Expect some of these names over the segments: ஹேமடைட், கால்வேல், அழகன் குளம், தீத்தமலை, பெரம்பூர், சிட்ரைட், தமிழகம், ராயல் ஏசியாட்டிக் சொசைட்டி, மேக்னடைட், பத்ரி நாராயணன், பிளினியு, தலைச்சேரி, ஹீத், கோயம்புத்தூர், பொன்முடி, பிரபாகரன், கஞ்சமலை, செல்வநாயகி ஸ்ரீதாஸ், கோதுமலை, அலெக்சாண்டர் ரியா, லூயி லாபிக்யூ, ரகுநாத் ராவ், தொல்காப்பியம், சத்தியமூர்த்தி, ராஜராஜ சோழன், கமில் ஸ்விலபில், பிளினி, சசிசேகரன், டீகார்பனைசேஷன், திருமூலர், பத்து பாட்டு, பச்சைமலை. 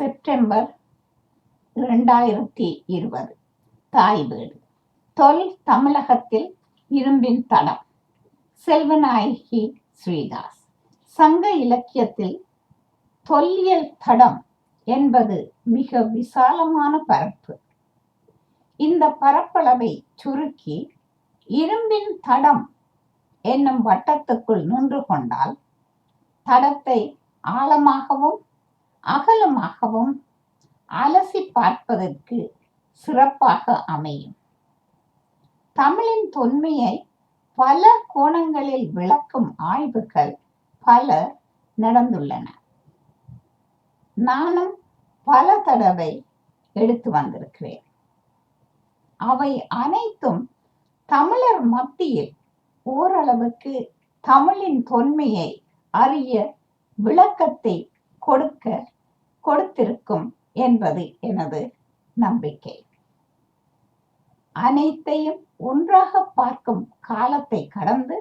September 2020. தாய் வீடு தொல் தமிழகத்தில் இரும்பின் தடம். செல்வநாயகி ஸ்ரீதாஸ். சங்க இலக்கியத்தில் தொல்லியல் தடம் என்பது மிக விசாலமான பரப்பு. இந்த பரப்பளவை சுருக்கி இரும்பின் தடம் என்னும் வட்டத்துக்குள் நின்று கொண்டால் தடத்தை ஆழமாகவும் அகலமாகவும் அலசி பார்ப்பதற்கு சிறப்பாக அமையும். தமிழின் தொன்மையை பல கோணங்களில் விளக்கும் ஆய்வுகள் பல நடந்துள்ளன. நானும் பல தடவை எடுத்து வந்திருக்கிறேன். அவை அனைத்தும் தமிழர் மத்தியில் ஓரளவுக்கு தமிழின் தொன்மையை அறிய விளக்கத்தை கொடுத்திருக்கும் என்பது எனது நம்பிக்கை. அனைத்தையும் ஒன்றாக பார்க்கும் காலத்தை கடந்து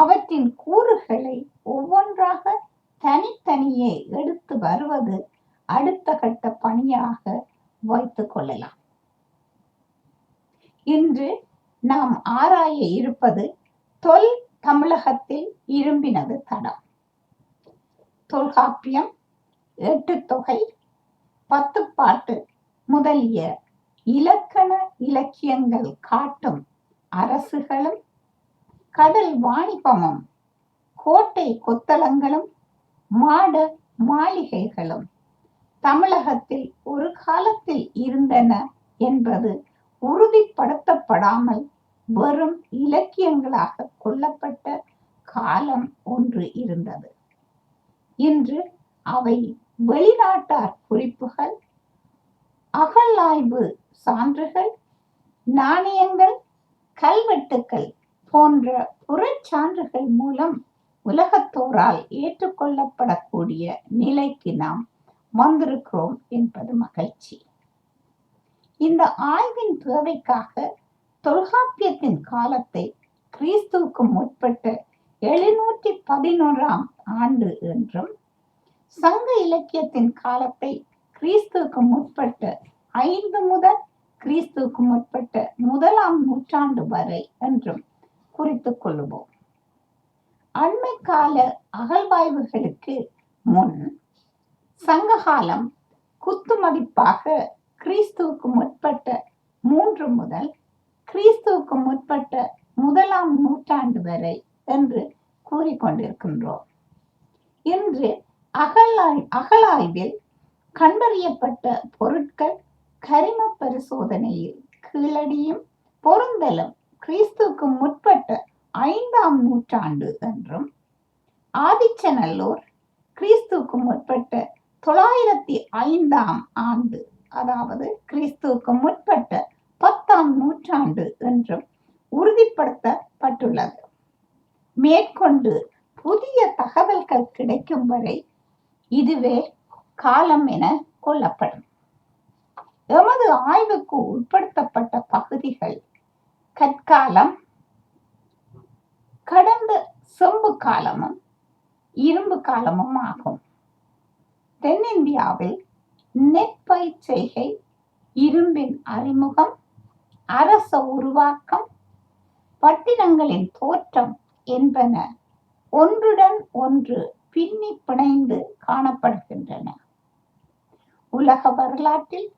அவற்றின் கூறுகளை ஒவ்வொன்றாக தனித்தனியே எடுத்து வருவது அடுத்த கட்ட பணியாக வைத்துக் கொள்ளலாம். இன்று நாம் ஆராய இருப்பது தொல் தமிழகத்தில் இரும்பினது தடம். தொல்காப்பியம், எட்டுத்தொகை, பத்து பாட்டு முதலிய இலக்கண இலக்கியங்கள் காட்டும் அரசுகளும் கடல் வாணிபமும் கோட்டை கொத்தளங்களும் மாட மாளிகைகளும் தமிழகத்தில் ஒரு காலத்தில் இருந்தன என்பது உறுதிப்படுத்தப்படாமல் வெறும் இலக்கியங்களாக கொள்ளப்பட்ட காலம் ஒன்று இருந்தது. இன்று அவை வெளிநாட்டார் குறிப்புகள், அகழாய்வு சான்றுகள், நாணயங்கள், கல்வெட்டுக்கள் போன்ற புறச்சான்றுகள் மூலம் உலகத்தோரால் ஏற்றுக்கொள்ளப்படக்கூடிய நிலைக்கு நாம் வந்திருக்கிறோம் என்பது மகிழ்ச்சி. இந்த ஆய்வின் தேவைக்காக தொல்காப்பியத்தின் காலத்தை கிறிஸ்துவுக்கு முற்பட்ட 711 ஆண்டு என்றும், சங்க இலக்கியத்தின் காலத்தை கிறிஸ்துவுக்கு முற்பட்ட 5 முதல் கிறிஸ்துவுக்கு முற்பட்ட 1ஆம் நூற்றாண்டு வரை என்றும் குறித்துக் கொள்வோம். அண்மை கால அகழ்வாய்வுகளுக்கு முன் சங்ககாலம் குத்துமதிப்பாக கிறிஸ்துவுக்கு முற்பட்ட 3 முதல் கிறிஸ்துவுக்கு முற்பட்ட 1ஆம் நூற்றாண்டு வரை என்று கூறிக்கொண்டிருக்கின்றோம். இன்று அகழாய்வில் கண்டறியப்பட்ட பொருட்கள் கரிம பரிசோதனையில் கீழடியும் பொருந்தலும் கிறிஸ்துவுக்கு முற்பட்ட 5ஆம் நூற்றாண்டு என்றும், ஆதிச்சநல்லூர் கிறிஸ்துவுக்கு முற்பட்ட 905 ஆண்டு, அதாவது கிறிஸ்துவுக்கு முற்பட்ட 10ஆம் நூற்றாண்டு என்றும் உறுதிப்படுத்தப்பட்டுள்ளது. மேற்கொண்டு புதிய தகவல்கள் கிடைக்கும் வரை இதுவே காலம் என கொள்ளப்படும். எமது ஆய்வுக்கு உட்படுத்தப்பட்ட பகுதிகள் கற்காலம், கடந்த செம்பு காலமும் இரும்பு காலமும் ஆகும். தென்னிந்தியாவில் நெற்பயிர் செய்கை, இரும்பின் அறிமுகம், அரச உருவாக்கம், பட்டினங்களின் தோற்றம் என்பன ஒன்றுடன் ஒன்று பின்னி பிணைந்து காணப்படுகின்றன. உலக வரலாற்றில்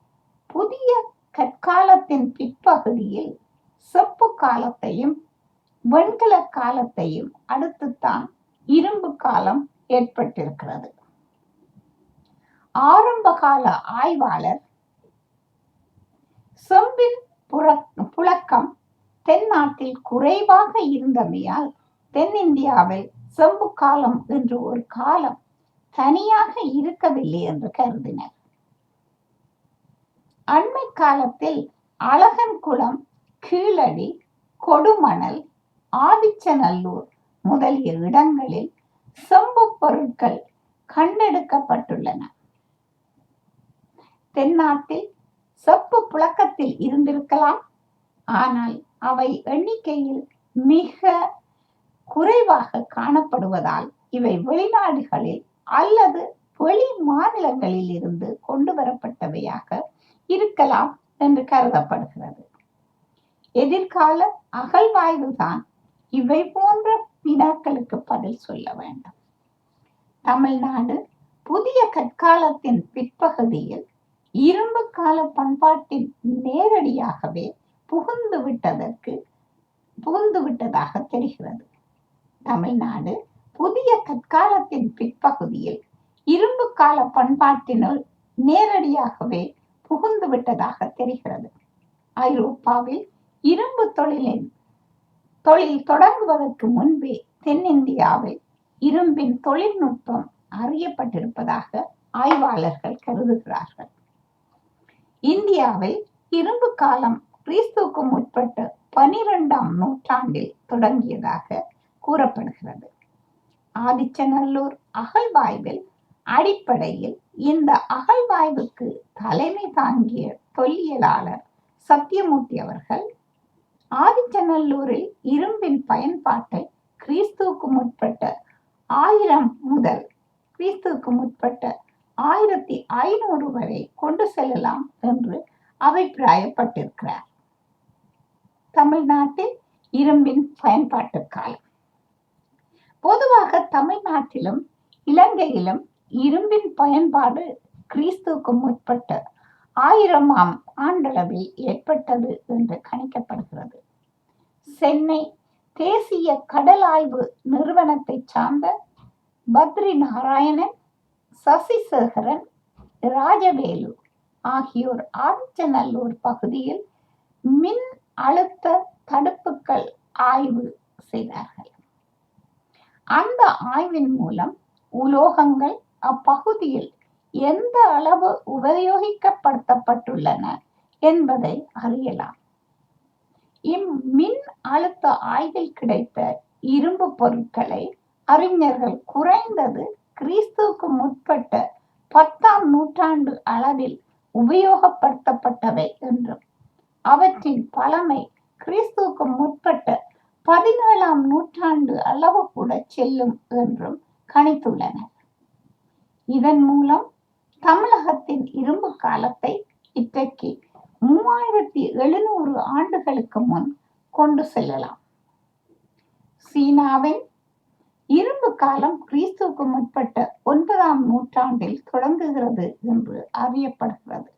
புதிய கற்காலத்தின் பிற்பகுதியில் செப்பு காலத்தையும் வெண்கல காலத்தையும் அடுத்துத்தான் இரும்பு காலம் ஏற்பட்டிருக்கிறது. ஆரம்பகால ஆய்வாளர் செம்பின் புழக்கம் தென்னாட்டில் குறைவாக இருந்தமையால் தென்னிந்தியாவில் செம்பு காலம் என்று ஒரு காலம் தனியாக இருக்கவில்லை என்று கருதினர். அண்மை காலத்தில் அழகன் குளம், கீழடி, கொடுமணல், ஆதிச்சநல்லூர் முதலிய இடங்களில் செம்பு பொருட்கள் கண்டெடுக்கப்பட்டுள்ளன. தென்னாட்டில் செப்பு புழக்கத்தில் இருந்திருக்கலாம், ஆனால் அவை எண்ணிக்கையில் மிக குறைவாக காணப்படுவதால் இவை வெளிநாடுகளில் அல்லது வெளி மாநிலங்களில் இருந்து கொண்டு வரப்பட்டவையாக இருக்கலாம் என்று கருதப்படுகிறது. எதிர்கால அகழ்வாய்வுதான் இவை போன்ற வினாக்களுக்கு பதில் சொல்ல வேண்டும். தமிழ்நாடு புதிய கற்காலத்தின் பிற்பகுதியில் இரும்பு கால பண்பாட்டின் நேரடியாகவே புகுந்து விட்டதாக தெரிகிறது. தமிழ்நாடு புதிய கற்காலத்தின் பிற்பகுதியில் இரும்பு கால பண்பாட்டினுள் நேரடியாகவே புகுந்து விட்டதாக தெரிகிறது. ஐரோப்பாவில் இரும்பு தொழில் தொடங்குவதற்கு முன்பே தென்னிந்தியாவில் இரும்பின் தொழில்நுட்பம் அறியப்பட்டிருப்பதாக ஆய்வாளர்கள் கருதுகிறார்கள். இந்தியாவில் இரும்பு காலம் கிறிஸ்துவுக்கு முற்பட்ட 12ஆம் நூற்றாண்டில் தொடங்கியதாக கூறப்படுகிறது. ஆதிச்சநல்லூர் அகழ்வாய்வில் அடிப்படையில் இந்த அகழ்வாய்வுக்கு தலைமை தாங்கிய தொல்லியலாளர் சத்தியமூர்த்தி அவர்கள் ஆதிச்சநல்லூரில் இரும்பின் பயன்பாட்டை கிறிஸ்துவுக்கு முற்பட்ட 1000 முதல் கிறிஸ்துவுக்கு முற்பட்ட 1500 வரை கொண்டு செல்லலாம் என்று அபிப்பிராயப்பட்டிருக்கிறார். தமிழ்நாட்டில் இரும்பின் பயன்பாட்டு காலம். பொதுவாக தமிழ்நாட்டிலும் இலங்கையிலும் இரும்பின் பயன்பாடு கிறிஸ்துவுக்கு முற்பட்ட 1000ஆம் ஆண்டளவில் ஏற்பட்டது என்று கணிக்கப்படுகிறது. சென்னை தேசிய கடலாய்வு நிறுவனத்தை சார்ந்த பத்ரி நாராயணன், சசிசேகரன், ராஜவேலூர் ஆகியோர் ஆதிச்சநல்லூர் பகுதியில் மின் அழுத்த தடுப்புகள் ஆய்வு செய்தார்கள். அந்த ஆய்வின் மூலம் உலோகங்கள் அப்பகுதியில் எந்த அளவு உபயோகிக்கப்படுத்தப்பட்டுள்ளன என்பதை அறியலாம். இம்மின் அழுத்த ஆய்வில் கிடைத்த இரும்பு பொருட்களை அறிஞர்கள் குறைந்தது கிறிஸ்துவுக்கு முற்பட்ட 10ஆம் நூற்றாண்டு அளவில் உபயோகப்படுத்தப்பட்டவை என்றும் அவற்றின் பழமை கிறிஸ்துவுக்கு முற்பட்ட 17ஆம் நூற்றாண்டு அளவு கூட செல்லும் என்றும் கணித்துள்ளனர். இதன் மூலம் தமிழகத்தின் இரும்பு காலத்தை இன்றைக்கு 3700 ஆண்டுகளுக்கு முன் கொண்டு செல்லலாம். சீனாவின் இரும்பு காலம் கிறிஸ்துவுக்கு முற்பட்ட 9ஆம் நூற்றாண்டில் தொடங்குகிறது என்று அறியப்படுகிறது.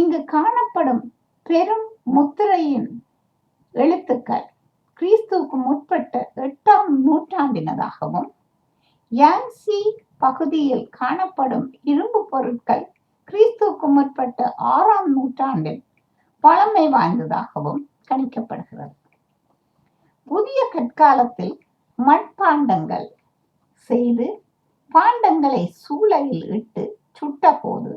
இங்கு காணப்படும் பெரும் முத்திரையின் எழுத்துக்கள் கிறிஸ்துவுக்கு முற்பட்ட 8ஆம் நூற்றாண்டினதாகவும் யாங்சி பகுதியில் காணப்படும் இரும்பு பொருட்கள் கிறிஸ்துவுக்கு முற்பட்ட 6ஆம் நூற்றாண்டில் பழமை வாய்ந்ததாகவும் கணிக்கப்படுகிறது. புதிய கற்காலத்தில் மண்பாண்டங்கள் செய்து பாண்டங்களை சூளையில் இட்டு சுட்டபோது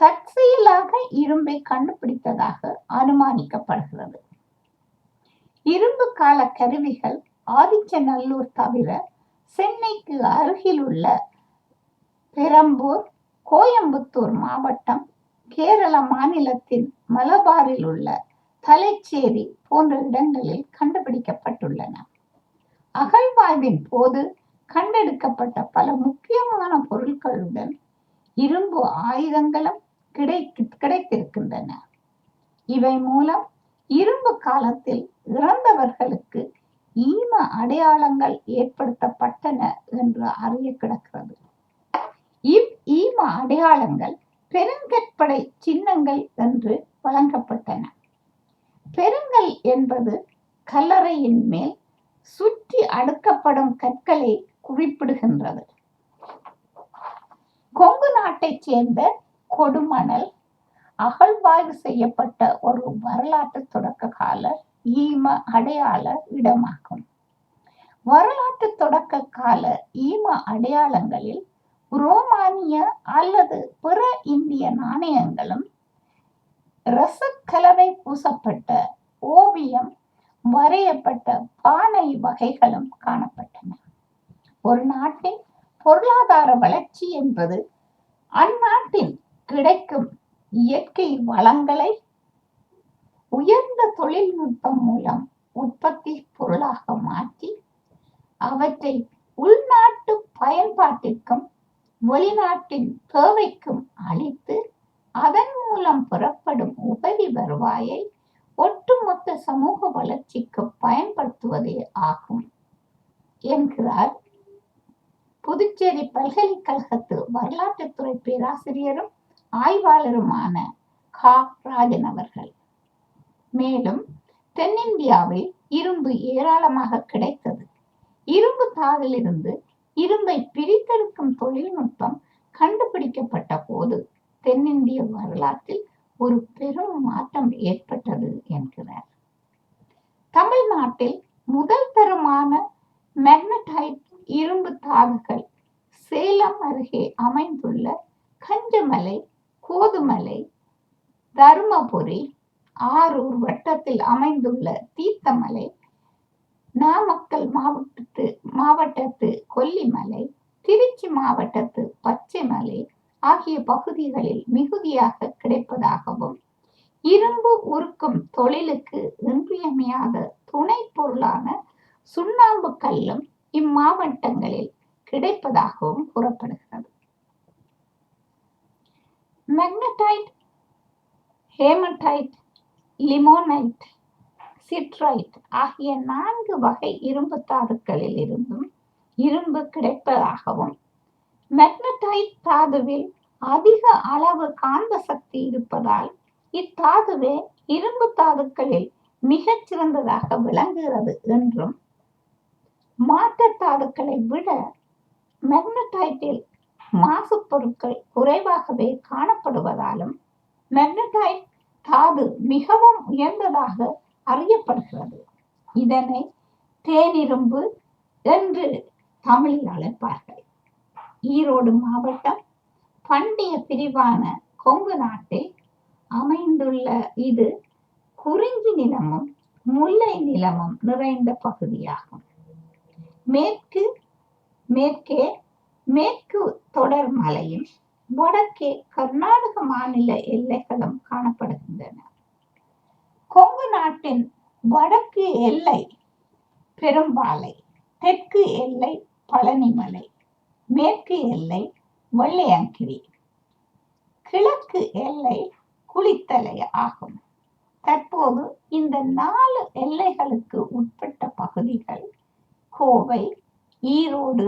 தற்செயலாக இரும்பை கண்டுபிடித்ததாக அனுமானிக்கப்படுகிறது. இரும்பு கால கருவிகள் ஆதிச்சநல்லூர் தவிர சென்னைக்கு அருகில் உள்ள பெரம்பூர், கோயம்புத்தூர் மாவட்டம், கேரள மாநிலத்தின் மலபாரில் உள்ள தலைச்சேரி போன்ற இடங்களில் கண்டுபிடிக்கப்பட்டுள்ளன. அகழ்வாய்வின் போது கண்டெடுக்கப்பட்ட பல முக்கியமான பொருட்களுடன் இரும்பு ஆயுதங்களும் கிடைத்திருக்கின்றன. இவை மூலம் இரும்பு காலத்தில் இறந்தவர்களுக்கு ஈம அடையாளங்கள் ஏற்படுத்தப்பட்டன என்று அறிய கிடக்கிறது. ஈம அடையாளங்கள் பெருங்கற்படை சின்னங்கள் என்று வழங்கப்பட்டன. பெருங்கல் என்பது கல்லறையின் மேல் சுற்றி அடுக்கப்படும் கற்களை குறிப்பிடுகின்றது. கொங்கு நாட்டை சேர்ந்த கொடுமணல் அகழ்வாய்வு செய்யப்பட்ட ஒரு வரலாற்று தொடக்க கால ஈம அடையாள இடமாகும். வரலாற்று தொடக்க கால ஈம அடையாளங்களில் ரோமானிய அல்லது பிற இந்திய நாணயங்களும் ரசக்கலவை பூசப்பட்ட ஓவியம் வரையப்பட்ட பானை வகைகளும் காணப்பட்டன. ஒரு நாட்டின் பொருளாதார வளர்ச்சி என்பது அந்நாட்டின் கிடைக்கும் இயற்கை வளங்களை உயர்ந்த தொழில்நுட்பம் மூலம் உற்பத்தி பொருளாக மாற்றி அவற்றை உள்நாட்டு பயன்பாட்டிற்கும் வெளிநாட்டின் தேவைக்கும் அளித்து அதன் மூலம் புறப்படும் உபரி வருவாயை ஒட்டுமொத்த சமூக வளர்ச்சிக்கு பயன்படுத்துவதே ஆகும் என்கிறார் புதுச்சேரி பல்கலைக்கழகத்து வரலாற்றுத்துறை பேராசிரியரும் ஆய்வாளருமான கா ராஜன் அவர்கள். மேலும் தென்னிந்தியாவில் இரும்பு ஏராளமாக கிடைத்தது. இரும்பு தாதிலிருந்து இரும்பை பிரித்தெடுக்கும் தொழில்நுட்பம் கண்டுபிடிக்கப்பட்ட போது தென்னிந்திய வரலாற்றில் ஒரு பெரும் மாற்றம் ஏற்பட்டது என்கிறார். தமிழ்நாட்டில் முதல் தரமான மேக்னடைட் இரும்பு தாதுகள் சேலம் அருகே அமைந்துள்ள கஞ்சமலை, கோதுமலை, தருமபுரி, ஆரூர் வட்டத்தில் அமைந்துள்ள தீத்தமலை, நாமக்கல் மாவட்டத்து கொல்லிமலை, திருச்சி மாவட்டத்து பச்சைமலை ஆகிய பகுதிகளில் மிகுதியாக கிடைப்பதாகவும் இரும்பு உருக்கும் தொழிலுக்கு இன்றியமையாத துணை பொருளான சுண்ணாம்பு கல்லும் இம்மாவட்டங்களில் கிடைப்பதாகவும் கூறப்படுகிறது. மேக்னடைட், ஹேமடைட், லிமோனைட், சிட்ரைட் ஆகிய 4 வகை இரும்பு தாதுக்களில் இருந்தும் இரும்பு கிடைப்பதாகவும் மேக்னடைட் தாதுவில் அதிக அளவு காந்த சக்தி இருப்பதால் இத்தாதுவே இரும்பு தாதுக்களில் மிகச் சிறந்ததாக விளங்குகிறது என்றும், மாற்ற தாதுக்களை விட மேக்னடைட்டில் மாசு பொருட்கள் குறைவாகவே காணப்படுவதாலும் மேக்னடைட் தாது மிகவும் உயர்ந்ததாக அறியப்படுகிறது. இதனை தேனிரும்பு என்று தமிழில் அழைப்பார்கள். ஈரோடு மாவட்டம் பண்டைய பிரிவான கொங்கு நாட்டில் அமைந்துள்ள இது குறிஞ்சி நிலமும் முல்லை நிலமும் நிறைந்த பகுதியாகும். மேற்கு தொடர் மலையும் வடக்கே கர்நாடக மாநில எல்லைகளும் காணப்படுகின்றன. கொங்கு நாட்டின் வடக்கு எல்லை பெரும்பாலை, தெற்கு எல்லை பழனிமலை, மேற்கு எல்லை வெள்ளையங்கிரி, கிழக்கு எல்லை குளித்தலை ஆகும். தற்போது இந்த 4 எல்லைகளுக்கு உட்பட்ட பகுதிகள் கோவை, ஈரோடு,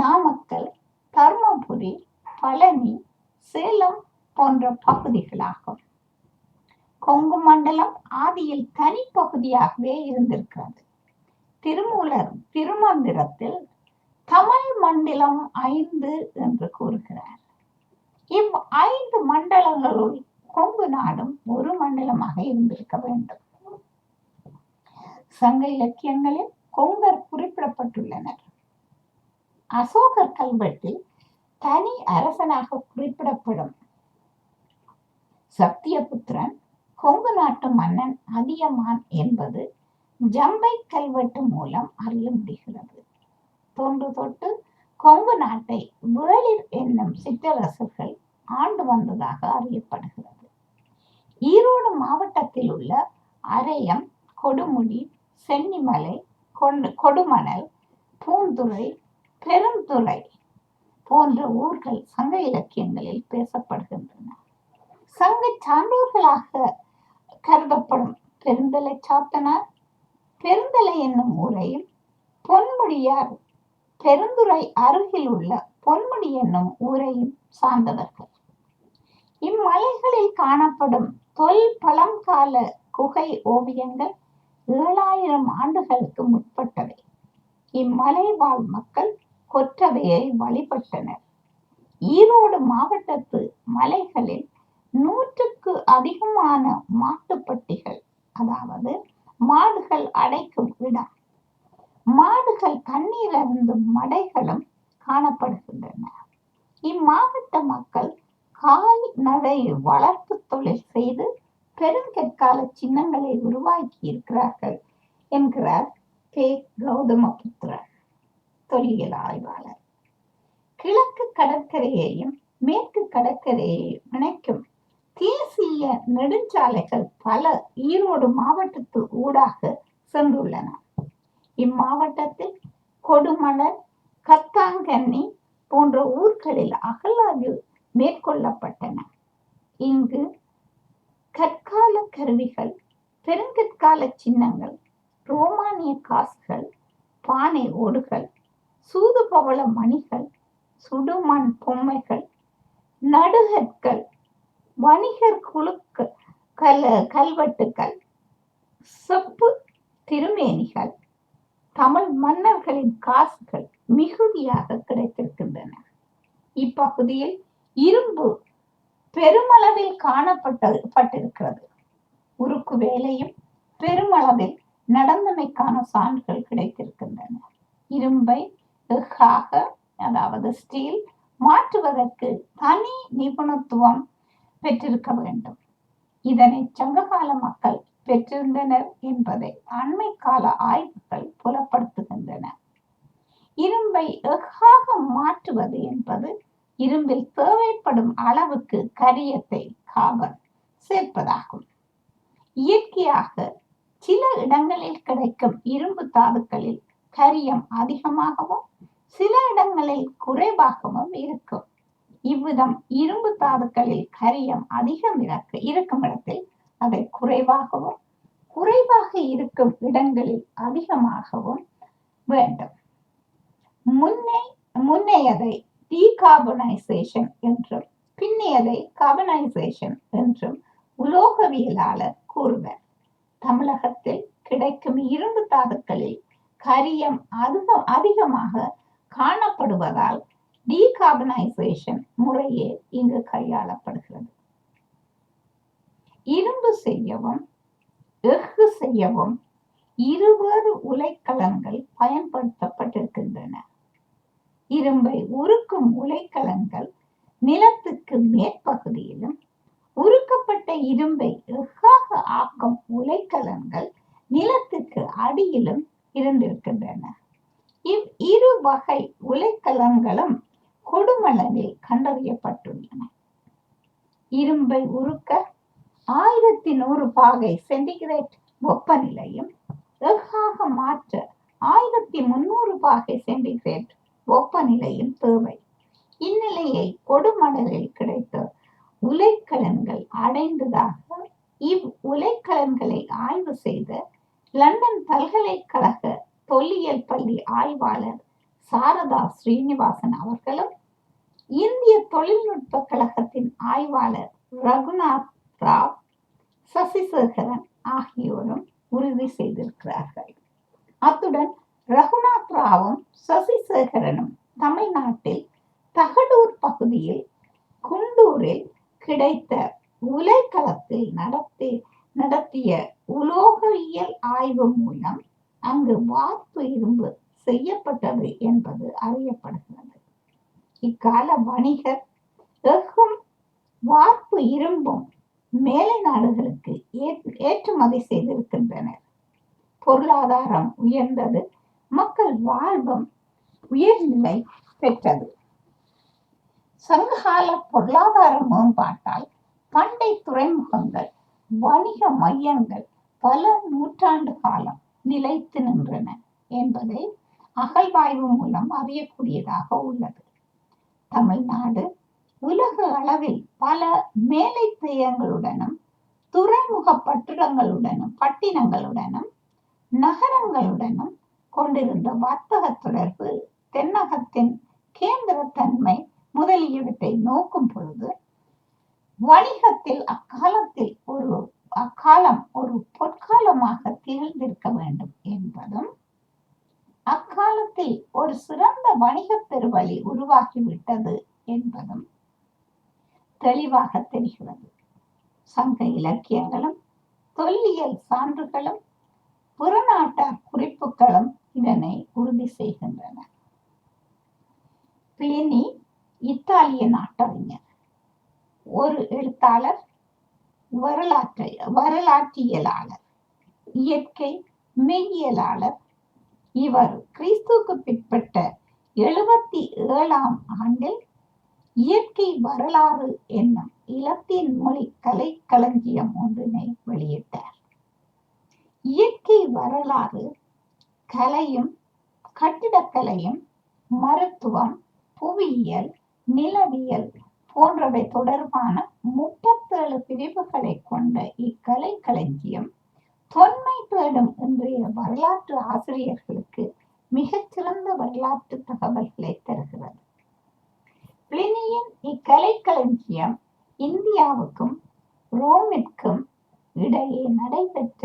நாமக்கல், தர்மபுரி, பழனி, சேலம் போன்ற பகுதிகளாகும். கொங்கு மண்டலம் ஆதியில் தனி பகுதியாகவே இருந்திருக்கிறது. திருமூலர் திருமந்திரத்தில் தமிழ் மண்டலம் 5 என்று கூறுகிறார். இவ் 5 மண்டலங்களுள் கொங்கு நாடும் ஒரு மண்டலமாக இருந்திருக்க வேண்டும். சங்க இலக்கியங்களில் கொங்கர் குறிப்பிடப்பட்டுள்ளனர். அசோகர் கல்வெட்டில் தனி அரசனாக குறிப்பிடப்படும் சத்தியபுத்திரன் கொங்கு நாட்டு மன்னன் அதியமான் என்பது ஜம்பை கல்வெட்டு மூலம் அறிய முடிகிறது. தொன்று தொட்டு கொங்கு நாட்டை வேளிர் என்னும் சிற்றரசர்கள் ஆண்டு வந்ததாக அறியப்படுகிறது. ஈரோடு மாவட்டத்தில் உள்ள அரையம், கொடுமுடி, சென்னிமலை, கொடுமணல், பூந்துறை, பெருந்துறை போன்ற ஊர்கள் சங்க இலக்கியங்களில் பேசப்படுகின்றன. சங்க சான்றோர்களாக கருதப்படும் பெருந்தலை சாத்தனார் பெருந்தலை என்னும் ஊரையும், பொன்முடியார் பெருந்துறை அருகில் உள்ள பொன்முடி என்னும் ஊரையும் சார்ந்தவர்கள். இம்மலைகளில் காணப்படும் தொல் பழங்கால குகை ஓவியங்கள் 7,000 ஆண்டுகளுக்கு முற்பட்டவை. இம்மலை வாழ் மக்கள் கொற்றவையை வழிபட்டனர். ஈரோடு மாவட்டத்து மலைகளில் 100க்கு அதிகமான மாட்டுப்பட்டிகள், அதாவது மாடுகள் அடைக்கும் இடம், மாடுகள் தண்ணீர் அருந்தும் மடைகளும் காணப்படுகின்றன. இம்மாவட்ட மக்கள் கால்நடை வளர்ப்பு தொழில் செய்து பெருங்கற்கால சின்னங்களை உருவாக்கி இருக்கிறார்கள் என்கிறார் கே கௌதமபுத்திர, தொல்லியல் ஆய்வாளர். கிழக்கு கடற்கரையையும் மேற்கு கடற்கரையையும் இணைக்கும் தேசிய நெடுஞ்சாலைகள் பல ஈரோடு மாவட்டத்து ஊடாக சென்றுள்ளன. இம்மாவட்டத்தில் கொடுமணல், கத்தாங்கண்ணி, போன்ற ஊர்களில் அகலாய்வு மேற்கொள்ளப்பட்டன. இங்கு கற்கால கருவிகள், பெருங்கற்கால சின்னங்கள், ரோமானிய காசுகள், பானை ஓடுகள், சூதுபவள மணிகள், சுடுமண் பொம்மைகள், நடுகற்கள், வணிகர் குழுக்கள், கல்வெட்டுக்கள், செப்பு திருமேனிகள், தமிழ் மன்னர்களின் காசுகள் மிகுதியாக கிடைத்திருக்கின்றன. இப்பகுதியில் இரும்பு பெருமளவில் காணப்பட்டிருக்கிறது. உருக்கு வேலையும் பெருமளவில் நடந்தமைக்கான சான்றுகள் கிடைத்திருக்கின்றன. இரும்பை எஃகாக, அதாவது ஸ்டீல், மாற்றுவதற்கு தனி நிபுணத்துவம் பெற்றிருக்க வேண்டும். இதனை சங்ககால மக்கள் பெற்றிருந்தனர் என்பதை அண்மை கால ஆய்வுகள் புலப்படுத்துகின்றன. இரும்பை எஃகாக மாற்றுவது என்பது இரும்பில் தேவைப்படும் அளவுக்கு கரியத்தை, காபன் சேர்ப்பதாகும். இயற்கையாக சில இடங்களில் கிடைக்கும் இரும்பு தாதுக்களில் கரியம் அதிகமாகவும் சில இடங்களில் குறைவாகவும் இருக்கும். இவ்விதம் இரும்பு தாதுக்களில் கரியம் அதிகம் இருக்கும் இடத்தில் அதை குறைவாகவும், குறைவாக இருக்கும் இடங்களில் அதிகமாகவும் வேண்டும். முன்னையதை டீகார்பனைசேஷன் என்றும் பின்னையதை கார்பனைசேஷன் என்றும் உலோகவியலாளர் கூறுவர். தமிழகத்தில் கிடைக்கும் இரும்பு தாதுக்களில் கரியம் அதிகமாக காணப்படுவதால் டீகார்பனைசேஷன் முறையே இங்கு கையாளப்படுகிறது. இரும்பு செய்யவும் எஃகு செய்யவும் இருவேறு உலைக்கலன்கள் பயன்படுத்தப்பட்டிருக்கின்றன. இரும்பை உருக்கும் உலைக்கலன்கள் நிலத்துக்கு மேற்பகுதியிலும், உருக்கப்பட்ட இரும்பை எஃகாக ஆக்கும் உலைக்கலன்கள் நிலத்துக்கு அடியிலும் இருந்திருக்கின்றன. இவ்விரு வகை உலைக்கலன்களும் கொடுமணலில் கண்டறியப்பட்டுள்ளன. இரும்பை உருக்க 1100 பாகை சென்டிகிரேட் வெப்பநிலையும், எஃகாக மாற்ற 1300 பாகை சென்டிகிரேட் வெப்பநிலையும் தேவை. இந்நிலையை கொடுமணலில் கிடைத்த உலைக்கலன்கள் அடைந்ததாக இவ் உலைக்கலன்களை ஆய்வு செய்த லண்டன் பல்கலைக்கழக தொல்லியல் பள்ளி ஆய்வாளர் சாரதா ஸ்ரீனிவாசன் அவர்களும், இந்திய தொழில்நுட்ப கழகத்தின் ஆய்வாளர் ரகுநாத் ராவ், சசிசேகரன் ஆகியோரும் உறுதி செய்திருக்கிறார்கள். அத்துடன் ரகுநாத் ராவும் சசிசேகரனும் தமிழ்நாட்டில் தகடூர் பகுதியில் குண்டூரில் கிடைத்த உலைக்களத்தில் நடத்திய உலோகவியல் ஆய்வு மூலம் அங்கு வாத்து இரும்பு செய்யப்பட்டது என்பது அறியப்படுகிறது. இக்கால வணிகர் எஃகும் வார்ப்பு இரும்பும் மேலை நாடுகளுக்கு ஏற்றுமதி செய்திருக்கின்றனர். பொருளாதாரம் உயர்ந்தது, மக்கள் வாழ்வும் உயர்நிலை பெற்றது. சங்ககால பொருளாதார மேம்பாட்டால் பண்டை துறைமுகங்கள், வணிக மையங்கள் பல நூற்றாண்டு காலம் நிலைத்து நின்றன என்பதை அகழ்வாய்வு மூலம் அறியக்கூடியதாக உள்ளது. தமிழ்நாடு உலக அளவில் பல மேலை தேயங்களுடனும், துறைமுக பட்டினங்களுடனும், நகரங்களுடனும் கொண்டிருந்த வர்த்தக தொடர்பு, தென்னகத்தின் கேந்திரத்தன்மை முதலியவற்றை நோக்கும் பொழுது வணிகத்தில் அக்காலம் ஒரு பொற்காலமாக திகழ்ந்திருக்க வேண்டும் என்பதும், அக்காலத்தில் ஒரு சிறந்த வணிக பெருவழி உருவாகிவிட்டது என்பதும் தெளிவாக தெரிகிறது. சங்க இலக்கியங்களும் தொல்லியல் சான்றுகளும் புறநாட்டார் குறிப்புகளும் இதனை உறுதி செய்கின்றன. பிளினி இத்தாலிய நாட்டறிஞர், ஒரு எழுத்தாளர், வரலாற்றியலாளர், இயற்கை மெய்யியலாளர். இவர் கிறிஸ்துக்கு பிற்பட்ட 77ஆம் ஆண்டில் இயற்கை வரலாறு என்னும் இலத்தீன் மொழி கலை களஞ்சியம் ஒன்றினை வெளியிட்டார். இயற்கை வரலாறு கலையும், கட்டிடக்கலையும், மருத்துவம், புவியியல், நிலவியல் போன்றவை தொடர்பான 37 பிரிவுகளை கொண்ட இக்கலை களஞ்சியம் தொன்மை தேடும் இன்றைய வரலாற்று ஆசிரியர்களுக்கு மிகச்சிறந்த வரலாற்று தகவல்களை தருகிறது. பிளினியின் இக்கலை களஞ்சியம் இந்தியாவுக்கும் ரோமிற்கும் இடையே நடைபெற்ற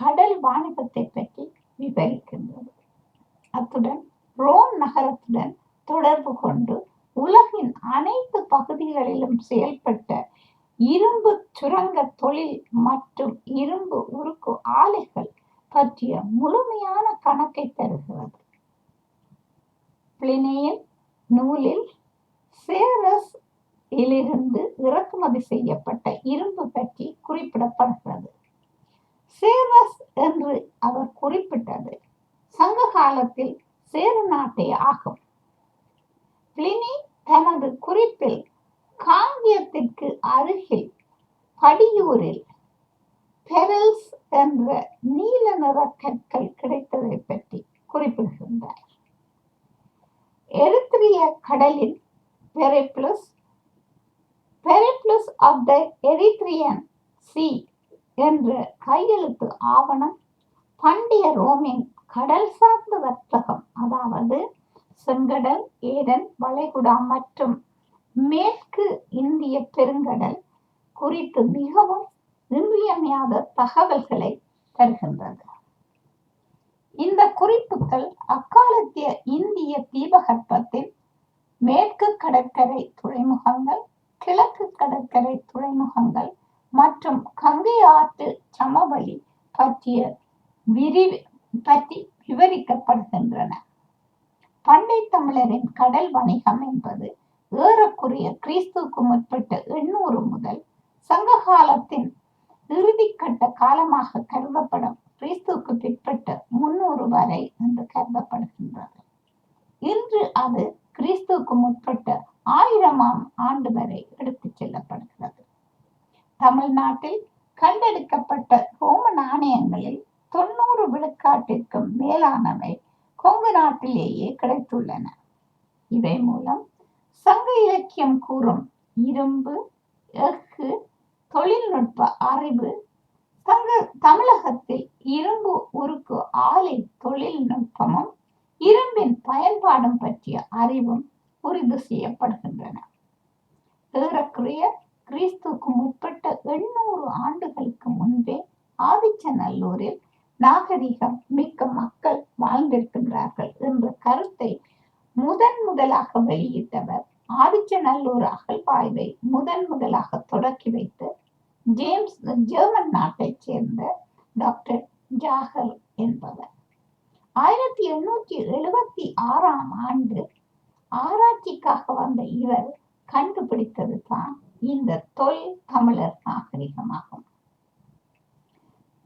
கடல் வாணிபத்தை பற்றி விவரிக்கின்றது. அத்துடன் ரோம் நகரத்துடன் தொடர்பு கொண்டு உலகின் அனைத்து பகுதிகளிலும் செயல்பட்ட இரும்பு சுரங்க தொழில் மற்றும் இரும்பு உருக்கு ஆலைகள் பற்றிய முழுமையான கணக்கை தருகிறது. பிளினியின் நூலில் சேரஸ் இலிருந்து இறக்குமதி செய்யப்பட்ட இரும்பு பற்றி குறிப்பிடப்படுகிறது. சேரஸ் என்று அவர் குறிப்பிட்டது சங்க காலத்தில் சேர நாட்டே ஆகும். பிளினி தனது குறிப்பில் காங்கியத்திற்கு அருகில் படியூரில் பெரல்ஸ் என்ற நீல நிற கற்கள் கிடைத்ததை பற்றி குறிப்பிடுகின்றார். எரித்ரிய கடலின் periplus of the Erythraean sea என்ற கையெழுத்து ஆவணம் பண்டைய ரோமின் கடல் சார்ந்த வர்த்தகம், அதாவது செங்கடல், ஏடன், வளைகுடா மற்றும் மேற்கு இந்திய பெருங்கடல் குறித்து மிகவும் இன்றியமையாத தகவல்களை தருகின்றது. இந்த குறிப்புகள் அக்காலத்திய இந்திய தீபகற்பத்தின் மேற்கு கடற்கரை துறைமுகங்கள், கிழக்கு கடற்கரை துறைமுகங்கள் மற்றும் கங்கை ஆற்று சமவெளி பற்றி விவரிக்கப்படுகின்றன. பண்டை தமிழரின் கடல் வணிகம் என்பது ஏறக்குறைய கிறிஸ்துக்கு முற்பட்ட 800 முதல் சங்க காலத்தின் இறுதிக்கட்ட காலமாக கருதப்படும் கிறிஸ்துக்கு பிற்பட்ட 300 வரை என்று கருதப்படுகின்றது. இன்று அது கிறிஸ்துக்கு முற்பட்ட 1000ஆம் ஆண்டு வரை எடுத்துச் செல்லப்படுகிறது. தமிழ்நாட்டில் கண்டெடுக்கப்பட்ட ரோம நாணயங்களில் 90 விழுக்காட்டிற்கும் மேலானவை கொங்கு நாட்டிலேயே கிடைத்துள்ளன. இவை மூலம் சங்க இலக்கியம் கூறும் இரும்பு, எஃகு, தொழில்நுட்ப அறிவு சங்க தமிழகத்தில் இரும்பு உருக்கு ஆலை தொழில்நுட்பமும் இரும்பின் பயன்பாடும் பற்றிய அறிவும் உறுதி செய்யப்படுகின்றன. ஏறக்குறைய கிறிஸ்துக்கு முற்பட்ட 800 ஆண்டுகளுக்கு முன்பே ஆதிச்சநல்லூரில் நாகரிகம் மிக்க மக்கள் வாழ்ந்திருக்கின்றார்கள் என்ற கருத்தை முதன் முதலாக வெளியிட்டவர் ஆதிச்சநல்லூர் அகழ்வாய்வை முதன் முதலாக தொடக்கி வைத்து ஜெர்மன் நாட்டை சேர்ந்த டாக்டர் ஜாகர் என்பவர் 1876ஆம் ஆண்டு ஆராய்ச்சிக்காக வந்த இவர் கண்டுபிடித்தது தான் இந்த தொல் தமிழர் நாகரிகமாகும்.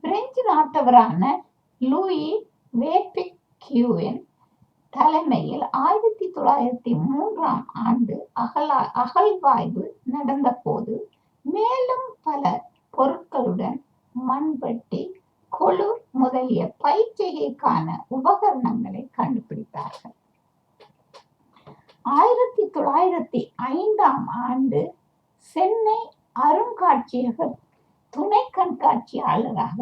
பிரெஞ்சு நாட்டவரான லூயி லாபிக்யூவின் தலைமையில் 1903ஆம் ஆண்டு அகழ்வாய்வு நடந்த போது மேலும் பல பொருட்களுடன் மண்வெட்டி, கொழு முதலிய பயிற்சிகைக்கான உபகரணங்களை கண்டுபிடித்தார்கள். 1905ஆம் ஆண்டு சென்னை அருங்காட்சியக துணை கண்காட்சியாளராக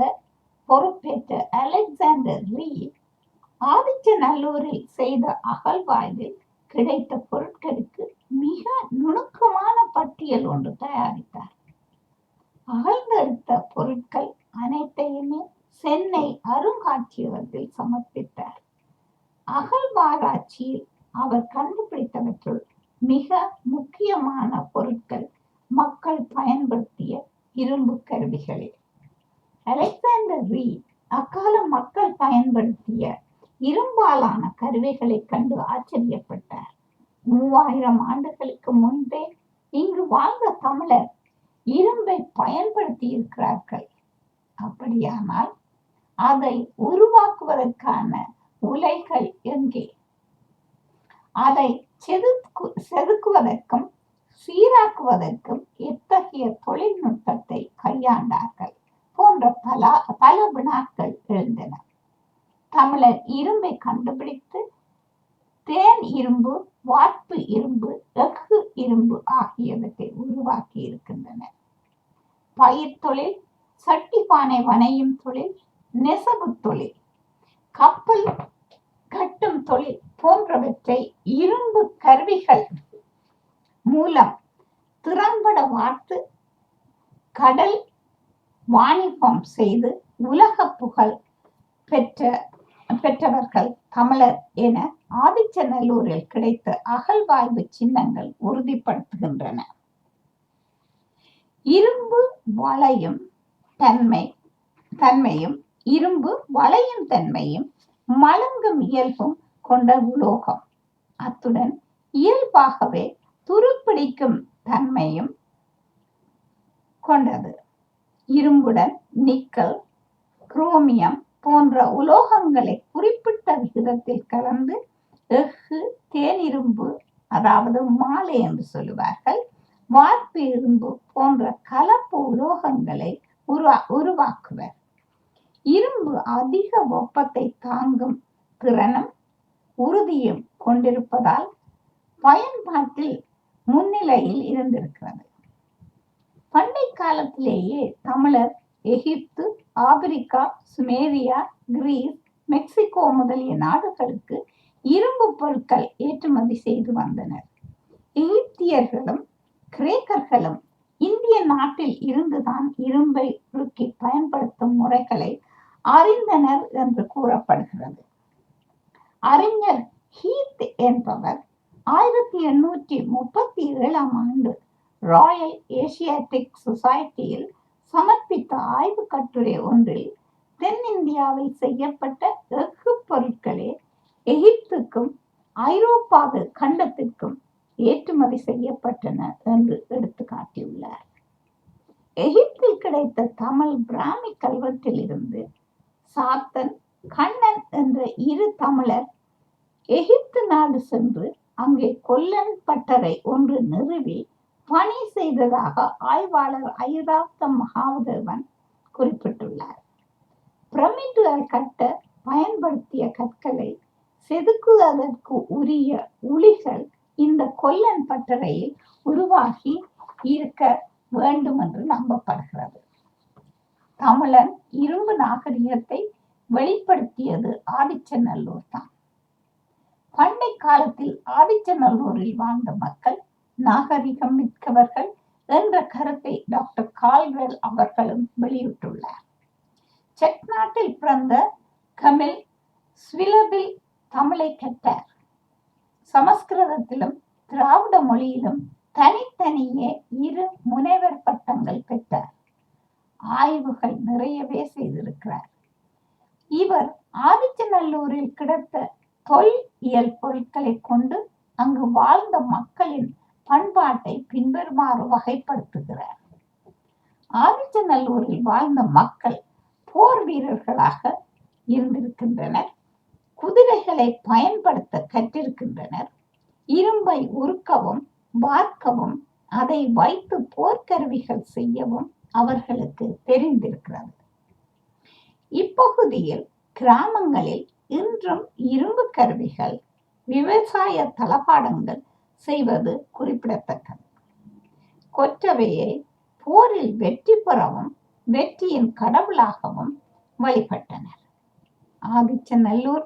பொறுப்பேற்ற அலெக்சாண்டர் ரியா ஆதிச்சநல்லூரில் செய்த அகழ்வாய்வில் கிடைத்த பொருட்களுக்கு மிக நுணுக்கமான பட்டியல் ஒன்று தயாரித்தார். அகழ்ந்தெடுத்த பொருட்கள் அனைத்தையுமே சென்னை அருங்காட்சியகத்தில் சமர்ப்பித்தார். அகழ்வாராய்ச்சியில் அவர் கண்டுபிடித்தவற்றுள் மிக முக்கியமான பொருட்கள் மக்கள் பயன்படுத்திய இரும்பு கருவிகளே. அலெக்சாண்டர் ரி அக்கால மக்கள் பயன்படுத்திய இரும்பாலான கருவிகளை கண்டு ஆச்சரியப்பட்டார். 3000 ஆண்டுகளுக்கு முன்பே இங்கு வாழ்ந்த தமிழர் இரும்பை பயன்படுத்தி இருக்கிறார்கள். அப்படியானால் அதை உருவாக்குவதற்கான உலைகள் எங்கே? அதை செதுக்குவதற்கும் சீராக்குவதற்கும் எத்தகைய தொழில்நுட்பத்தை கையாண்டார்கள் போன்ற பல வினாக்கள் எழுந்தன. தமிழர் இரும்பை கண்டுபிடித்து தேன் இரும்பு, வார்ப்பு இரும்பு, ரகு இரும்பு ஆகியவற்றை உருவாக்கி இருக்கின்றன. பயிர் தொழில், சட்டிப்பானை வனையும் தொழில், நெசவு தொழில், கப்பல் கட்டும் தொழில் போன்றவற்றை இரும்பு கருவிகள் மூலம் திறம்பட வார்த்து கடல் வாணிபம் செய்து உலக புகழ் பெற்றவர்கள் தமிழர் என ஆதிச்சநல்லூரில் கிடைத்த அகழ்வாய்வு சின்னங்கள் உறுதிப்படுத்துகின்றன. இரும்பு வளையும் தன்மையும் மலங்கும் இயல்பும் கொண்ட உலோகம். அத்துடன் இயல்பாகவே துருப்பிடிக்கும் தன்மையும் கொண்டது. இரும்புடன் நிக்கல், குரோமியம் போன்ற உலோகங்களை குறிப்பிட்ட விகிதத்தில் கலந்து எஃகு, தேனிரும்பு அதாவது மாலை என்று சொல்லுவார்கள், வார்ப்பு இரும்பு போன்ற கலப்பு உலோகங்களை உருவாக்குவர். இரும்பு அதிக வெப்பத்தை தாங்கும் திறனும் உறுதியும் கொண்டிருப்பதால் பயன்பாட்டில் முன்னிலையில் இருந்திருக்கிறது. பண்டை காலத்திலேயே தமிழர் Egypt, Africa, Sumeria, Greece, Mexico முதலிய நாடுகளுக்கு இரும்பு பொருட்கள் ஏற்றுமதி செய்து வந்தனர். எகிப்தியர்களும் கிரேக்கர்களும் இந்திய நாட்டில் இருந்துதான் இரும்பை உருக்கி பயன்படுத்தும் முறைகளை அறிந்தனர் என்று கூறப்படுகிறது. அறிஞர் ஹீத் என்பவர் 1837 ராயல் ஏசியாட்டிக் சொசைட்டியில் சமர்ப்பித்த ஆய்வு கட்டுரை ஒன்றில் தென்னிந்தியாவில் செய்யப்பட்ட எஃகு பொருட்களே எகிப்துக்கும் ஐரோப்பாவு கண்டத்திற்கும் ஏற்றுமதி செய்யப்பட்டன என்று எடுத்து காட்டியுள்ளார். எகிப்தில் கிடைத்த தமிழ் பிராமி கல்வெட்டில் இருந்து சாத்தன், கண்ணன் என்ற இரு தமிழர் எகிப்து நாடு சென்று அங்கே கொல்லன் பட்டறை ஒன்று நிறுவி பணி செய்ததாக ஆய்வாளர் ஐராப்தம் மகாதேவன் குறிப்பிட்டுள்ளார். பிரமிடுகள் கட்ட பயன்படுத்திய கற்களை செதுக்குவதற்கு உரிய உளிகள் இந்த கொல்லன் பட்டறையில் உருவாகி இருக்க வேண்டும் என்று நம்பப்படுகிறது. தமிழன் இரும்பு நாகரிகத்தை வெளிப்படுத்தியது ஆதிச்சநல்லூர் தான். பண்டை காலத்தில் ஆதிச்சநல்லூரில் வாழ்ந்த மக்கள் நாகரிகம் மிக்கவர்கள் என்ற கருத்தை டாக்டர் கால்வேல் அவர்களும் வெளியிட்டுள்ளார். செக் நாட்டில் பிறந்த கமில் ஸ்விலபில் தமிழை கற்றார். சமஸ்கிருதத்திலும் திராவிட மொழியிலும் தனித்தனியே இரு முனைவர் பட்டங்கள் பெற்றார். ஆய்வுகள் நிறையவே செய்திருக்கிறார். இவர் ஆதிச்சநல்லூரில் கிடைத்த தொல் இயல் பொருட்களை கொண்டு அங்கு வாழ்ந்த மக்களின் பண்பாட்டை பின்வருமாறு வகைப்படுத்துகிறார். ஆதிச்சநல்லூரில் வாழ்ந்த மக்கள் போர் வீரர்களாக இருந்திருக்கின்றனர். குதிரைகளை பயன்படுத்த கற்றிருக்கின்றனர். இரும்பை உருக்கவும் வார்க்கவும் அதை வைத்து போர்க்கருவிகள் செய்யவும் அவர்களுக்கு தெரிந்திருக்கிறது. இப்பகுதியில் கிராமங்களில் இன்றும் இரும்பு கருவிகள், விவசாய தளபாடங்கள் செய்வது குறிப்பிடத்தக்கது. கொற்றவையை போரில் வெற்றி பெறவும் வெற்றியின் கடவுளாகவும் வழிபட்டனர். ஆதிச்சநல்லூர்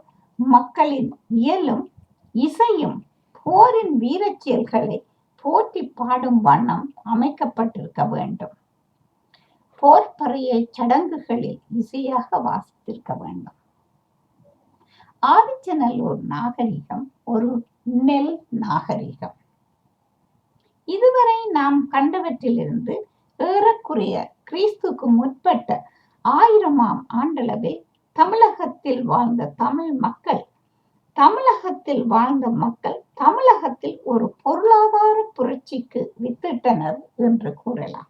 மக்களின் இயலும் இசையும் போரின் வீர செயல்களை போற்றி பாடும் வண்ணம் அமைக்கப்பட்டிருக்க வேண்டும். போர்பறைய சடங்குகளில் இசையாக வாசித்திருக்க வேண்டும். ஆதிச்சநல்லூர் நாகரிகம் ஒரு நெல் நாகரிகம். இதுவரை நாம் கண்டவற்றிலிருந்து ஏறக்குறைய கிறிஸ்துக்கு முற்பட்ட 1000ஆம் ஆண்டளவே தமிழகத்தில் வாழ்ந்த மக்கள் தமிழகத்தில் ஒரு பொருளாதார புரட்சிக்கு வித்திட்டனர் என்று கூறலாம்.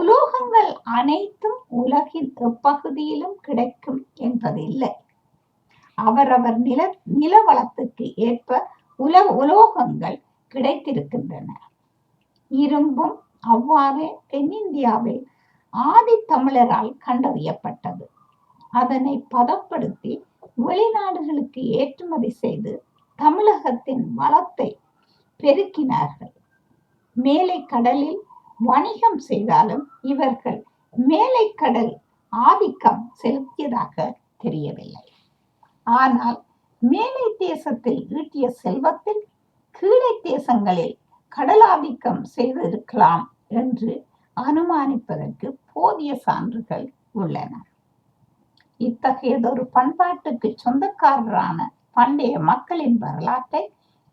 உலோகங்கள் அனைத்தும் உலகின் எப்பகுதியிலும் கிடைக்கும் என்பதில்லை. அவரவர் நிலவளத்துக்கு ஏற்ப உலோகங்கள் கிடைத்திருக்கின்றன. இரும்பும் அவ்வாறு தென்னிந்தியாவில் ஆதி தமிழரால் கண்டறியப்பட்டது. அதனை பதப்படுத்தி வெளிநாடுகளுக்கு ஏற்றுமதி செய்து தமிழகத்தின் வளத்தை பெருக்கினார்கள். மேலை கடலில் வணிகம் செய்தாலும் இவர்கள் மேலை கடல் ஆதிக்கம் செலுத்தியதாக தெரியவில்லை. ஆனால் மேலை தேசத்தில் ஈட்டிய செல்வத்தில் கீழே தேசங்களில் கடலாதிக்கம் செய்திருக்கலாம் என்று அனுமானிப்பதற்கு போதிய சான்றுகள் உள்ளன. இத்தகையதொரு பண்பாட்டுக்கு சொந்தக்காரரான பண்டைய மக்களின் வரலாற்றை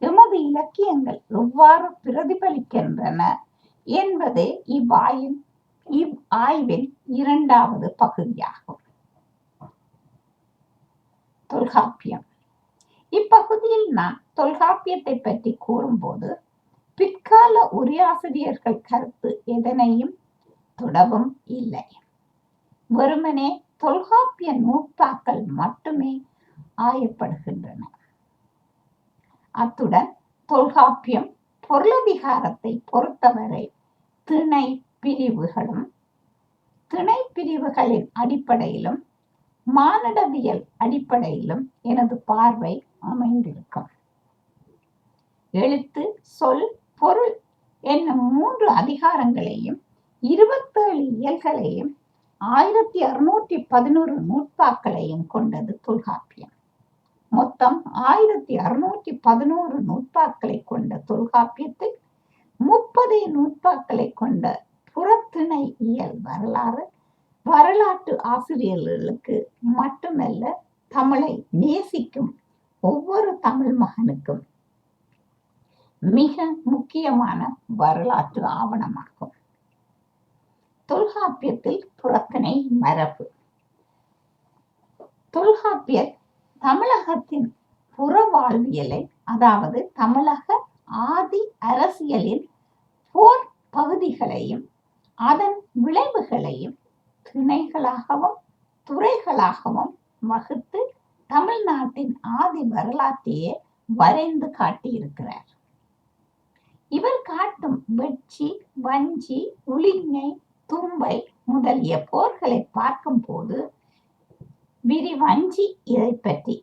எமது இலக்கியங்கள் எவ்வாறு பிரதிபலிக்கின்றன என்பதே இவ்வாய்வின் இரண்டாவது பகுதியாகும். தொல்காப்பியம். இப்பகுதியில் நான் தொல்காப்பியத்தை பற்றி கூறும்போது பிற்கால உரையாசிரியர்கள் கருத்து எதனையும் தொடவும் இல்லை. வெறுமனே தொல்காப்பிய நூற்றாக்கள் மட்டுமே ஆயப்படுகின்றன. அத்துடன் தொல்காப்பியம் பொருளதிகாரத்தை பொறுத்தவரை திணை பிரிவுகளும் திணை பிரிவுகளின் அடிப்படையிலும் மானுடவியல் அடிப்படையிலும் எனது பார்வை அமைந்திருக்கும். எழுத்து, சொல், பொருள் என்னும் 3 அதிகாரங்களையும் 27 இயல்களையும் 1611 நூற்பாக்களையும் கொண்டது தொல்காப்பியம். மொத்தம் 1611 நூற்பாக்களை கொண்ட தொல்காப்பியத்தில் 30 நூற்பாக்களை கொண்ட புறத்திணை இயல் வரலாறு வரலாற்று ஆசிரியர்களுக்கு மட்டுமல்ல, தமிழை நேசிக்கும் ஒவ்வொரு தமிழ் மகனுக்கும் மிக முக்கியமான வரலாற்று ஆவணமாகும். தொல்காப்பியத்தில் புறத்திணை மரபு. தொல்காப்பியர் தமிழகத்தின் புறவாழ்வியலை, அதாவது தமிழக ஆதி அரசியலின் போர் பகுதிகளையும் அதன் விளைவுகளையும் திணைகளாகவும் துறைகளாகவும் வகுத்து தமிழ்நாட்டின் ஆதி வரலாற்றையே வரைந்து காட்டியிருக்கிறார். இவர் காட்டும் வெட்சி, வஞ்சி, உளிங்கை, தும்பை முதலிய போர்களை பார்க்கும் போது விரிவஞ்சி இதை பற்றி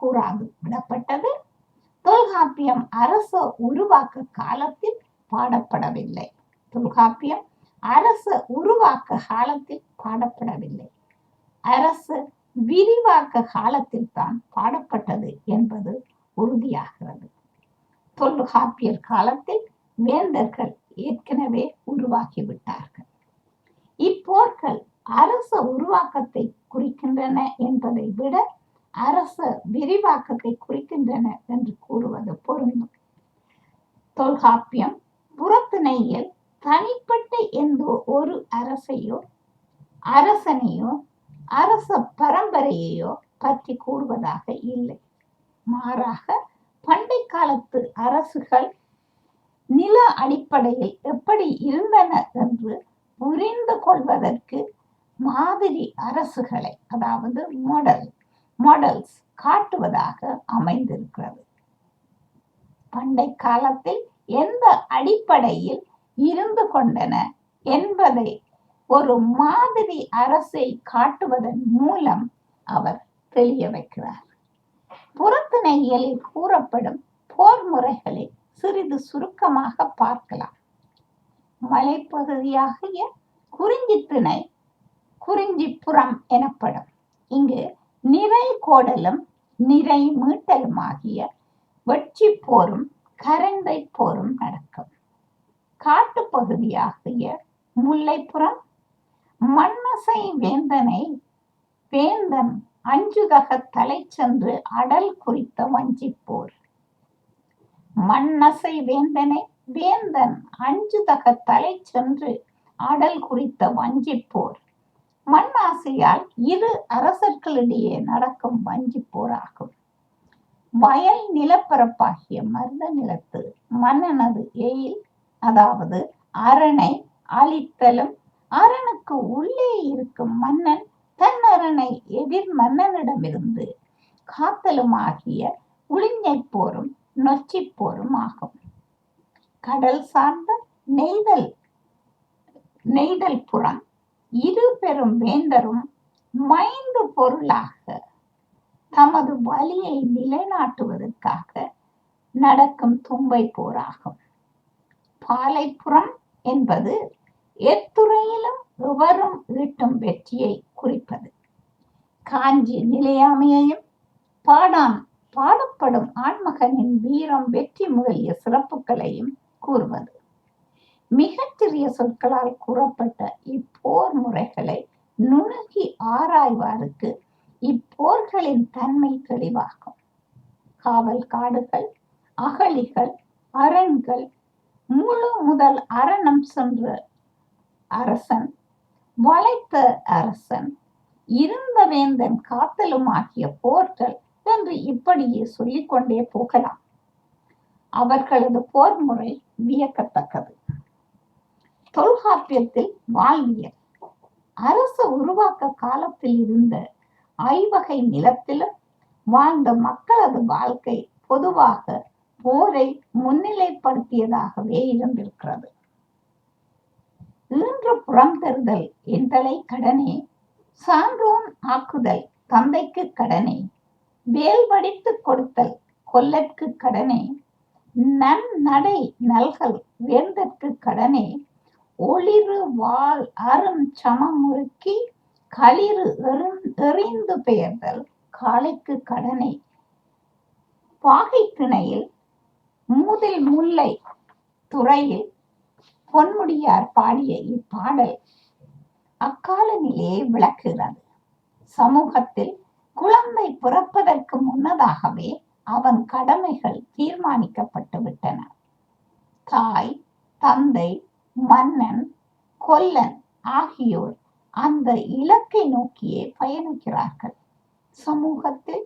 கூறாது விடப்பட்டது. தொல்காப்பியம் அரச உருவாக்க காலத்தில் பாடப்படவில்லை. தொல்காப்பியம் அரச உருவாக்க காலத்தில் பாடப்படவில்லை. அரசு விரிவாக்க காலத்தில் தான் பாடப்பட்டது என்பது உறுதியாகிறது. தொல்காப்பியர் காலத்தில் வேந்தர்கள் ஏற்கனவே உருவாக்கிவிட்டார்கள். இப்போர்கள் அரச உருவாக்கத்தை குறிக்கின்றன என்பதை விட அரச விரிவாக்கத்தை குறிக்கின்றன என்று கூறுவது பொருந்தும். தொல்காப்பியம் புறத்திணையில் தனிப்பட்ட எந்த ஒரு அரசையோ அரசனையோ அரச பரம்பரையையோ பற்றி கூறுவதாக இல்லை. மாறாக பண்டை காலத்து அரசுகள் நில அடிப்படையில் எப்படி இருந்தன என்று புரிந்து கொள்வதற்கு மாதிரி அரசுகளை, அதாவது மாடல்ஸ் காட்டுவதாக அமைந்திருக்கிறது. பண்டை காலத்தில் எந்த அடிப்படையில் இருந்து கொண்டன என்பதை ஒரு மாதிரி அரசை காட்டுவதன் மூலம் அவர் தெளிய வைக்கிறார். புறத்திணையில் கூறப்படும் போர் முறைகளை சிறிது சுருக்கமாக பார்க்கலாம். மலைப்பகுதியாகிய குறிஞ்சி திணை குறிஞ்சிபுரம் எனப்படும். இங்கு நிறை கோடலும் நிறை மீட்டலும் ஆகிய வெட்சி போரும் கரந்தை போரும் நடக்கும். காட்டுப்பகுதியாகிய முல்லைப்புறம் மண்ணசை வேந்தன் அஞ்சுதக தலை சென்று அடல் குறித்த வஞ்சி போர். மண்ணசை வேந்தன் அஞ்சுதக தலை சென்று அடல் குறித்த வஞ்சி போர் மண்ணாசையால் இரு அரசர்களிடையே நடக்கும் வஞ்சி போராகும். வயல் நிலப்பரப்பாகிய மருத நிலத்து மன்னனது எயில், அதாவது அரணை அழித்தலும் அரணுக்கு உள்ளே இருக்கும் மன்னன் தன் அரணை எதிர் மன்னனிடமிருந்து காத்தலும் ஆகிய உளிஞ்சை போரும் நொச்சி போரும் ஆகும். கடல் சார்ந்த நெய்தல் புறம் இரு பெரும் வேந்தரும் மைந்து பொருளாக தமது வலியை நிலைநாட்டுவதற்காக நடக்கும் தும்பை போராகும். பாலைப்புறம் என்பது எத்துறையிலும் எவரும் ஈட்டும் வெற்றியை குறிப்பது. காஞ்சி நிலையாமையையும் பாடப்படும் ஆண்மகனின் வீரம் வெற்றி முதலிய சிறப்புகளையும் கூறுவது. மிகச்சிறிய சொற்களால் கூறப்பட்ட இப்போர் முறைகளை நுணுகி ஆராய்வாருக்கு இப்போர்களின் தன்மை தெளிவாகும். காவல் காடுகள், அகழிகள், அரண்கள், முழு முதல் அரணம் சென்ற அரசன், வளைத்த அரசன், இருந்த வேந்தன் காத்தலும் ஆகிய போர்கள் என்று இப்படியே சொல்லிக்கொண்டே போகலாம். அவர்களது போர் முறை வியக்கத்தக்கது. தொல்காப்பியத்தில் வாழ்வியல் அரசு உருவாக்க காலத்தில் இருந்த ஐவகை நிலத்திலும் வாழ்ந்த மக்களது வாழ்க்கை பொதுவாக போரை முன்னிலைப்படுத்தியதாகவே இருந்திருக்கிறது. ஈன்று புறம் தருதல் என்பதை கடனே, சான்றோன் ஆக்குதல் தந்தைக்கு கடனே, வேல் வடித்து கொடுத்தல் கொல்லற்கு கடனே, நன்னடை நல்கல் வேந்தற்கு கடனே, ஒளிரு வாள் அரும் சமமுறுக்கி களிறு எறிந்து பெயர்தல் காளைக்கு கடனை, பாகை திணையில் மூதில் முல்லை துறையில் பொன்முடியார் பாடிய இப்பாடல் அக்கால நிலையை விளக்குகிறது. சமூகத்தில் குழந்தை பிறப்பதற்கு முன்னதாகவே அவன் கடமைகள் தீர்மானிக்கப்பட்டு விட்டன. தாய், தந்தை, மன்னன், கொல்லன் ஆகியோர் அந்த இலக்கை நோக்கியே பயணிக்கிறார்கள். சமூகத்தில்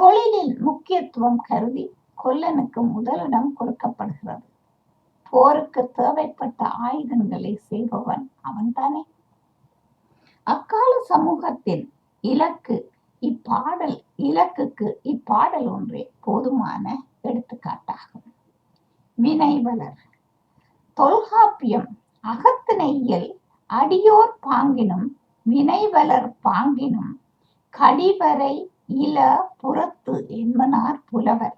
தொழிலில் முக்கியத்துவம் கருதி கொல்லனுக்கு முதலிடம் கொடுக்கப்படுகிறது. போருக்கு தேவைப்பட்ட ஆயுதங்களை செய்பவன் அவன்தானே. அக்கால சமூகத்தின் இலக்குக்கு இப்பாடல் ஒன்றே போதுமான எடுத்துக்காட்டாகும். வினைவலர். தொல்காப்பியம் அகத்திணையில் அடியோர் பாங்கினும் வினைவலர் பாங்கினும் கடிவரை இல புறத்து என்பனார் புலவர்.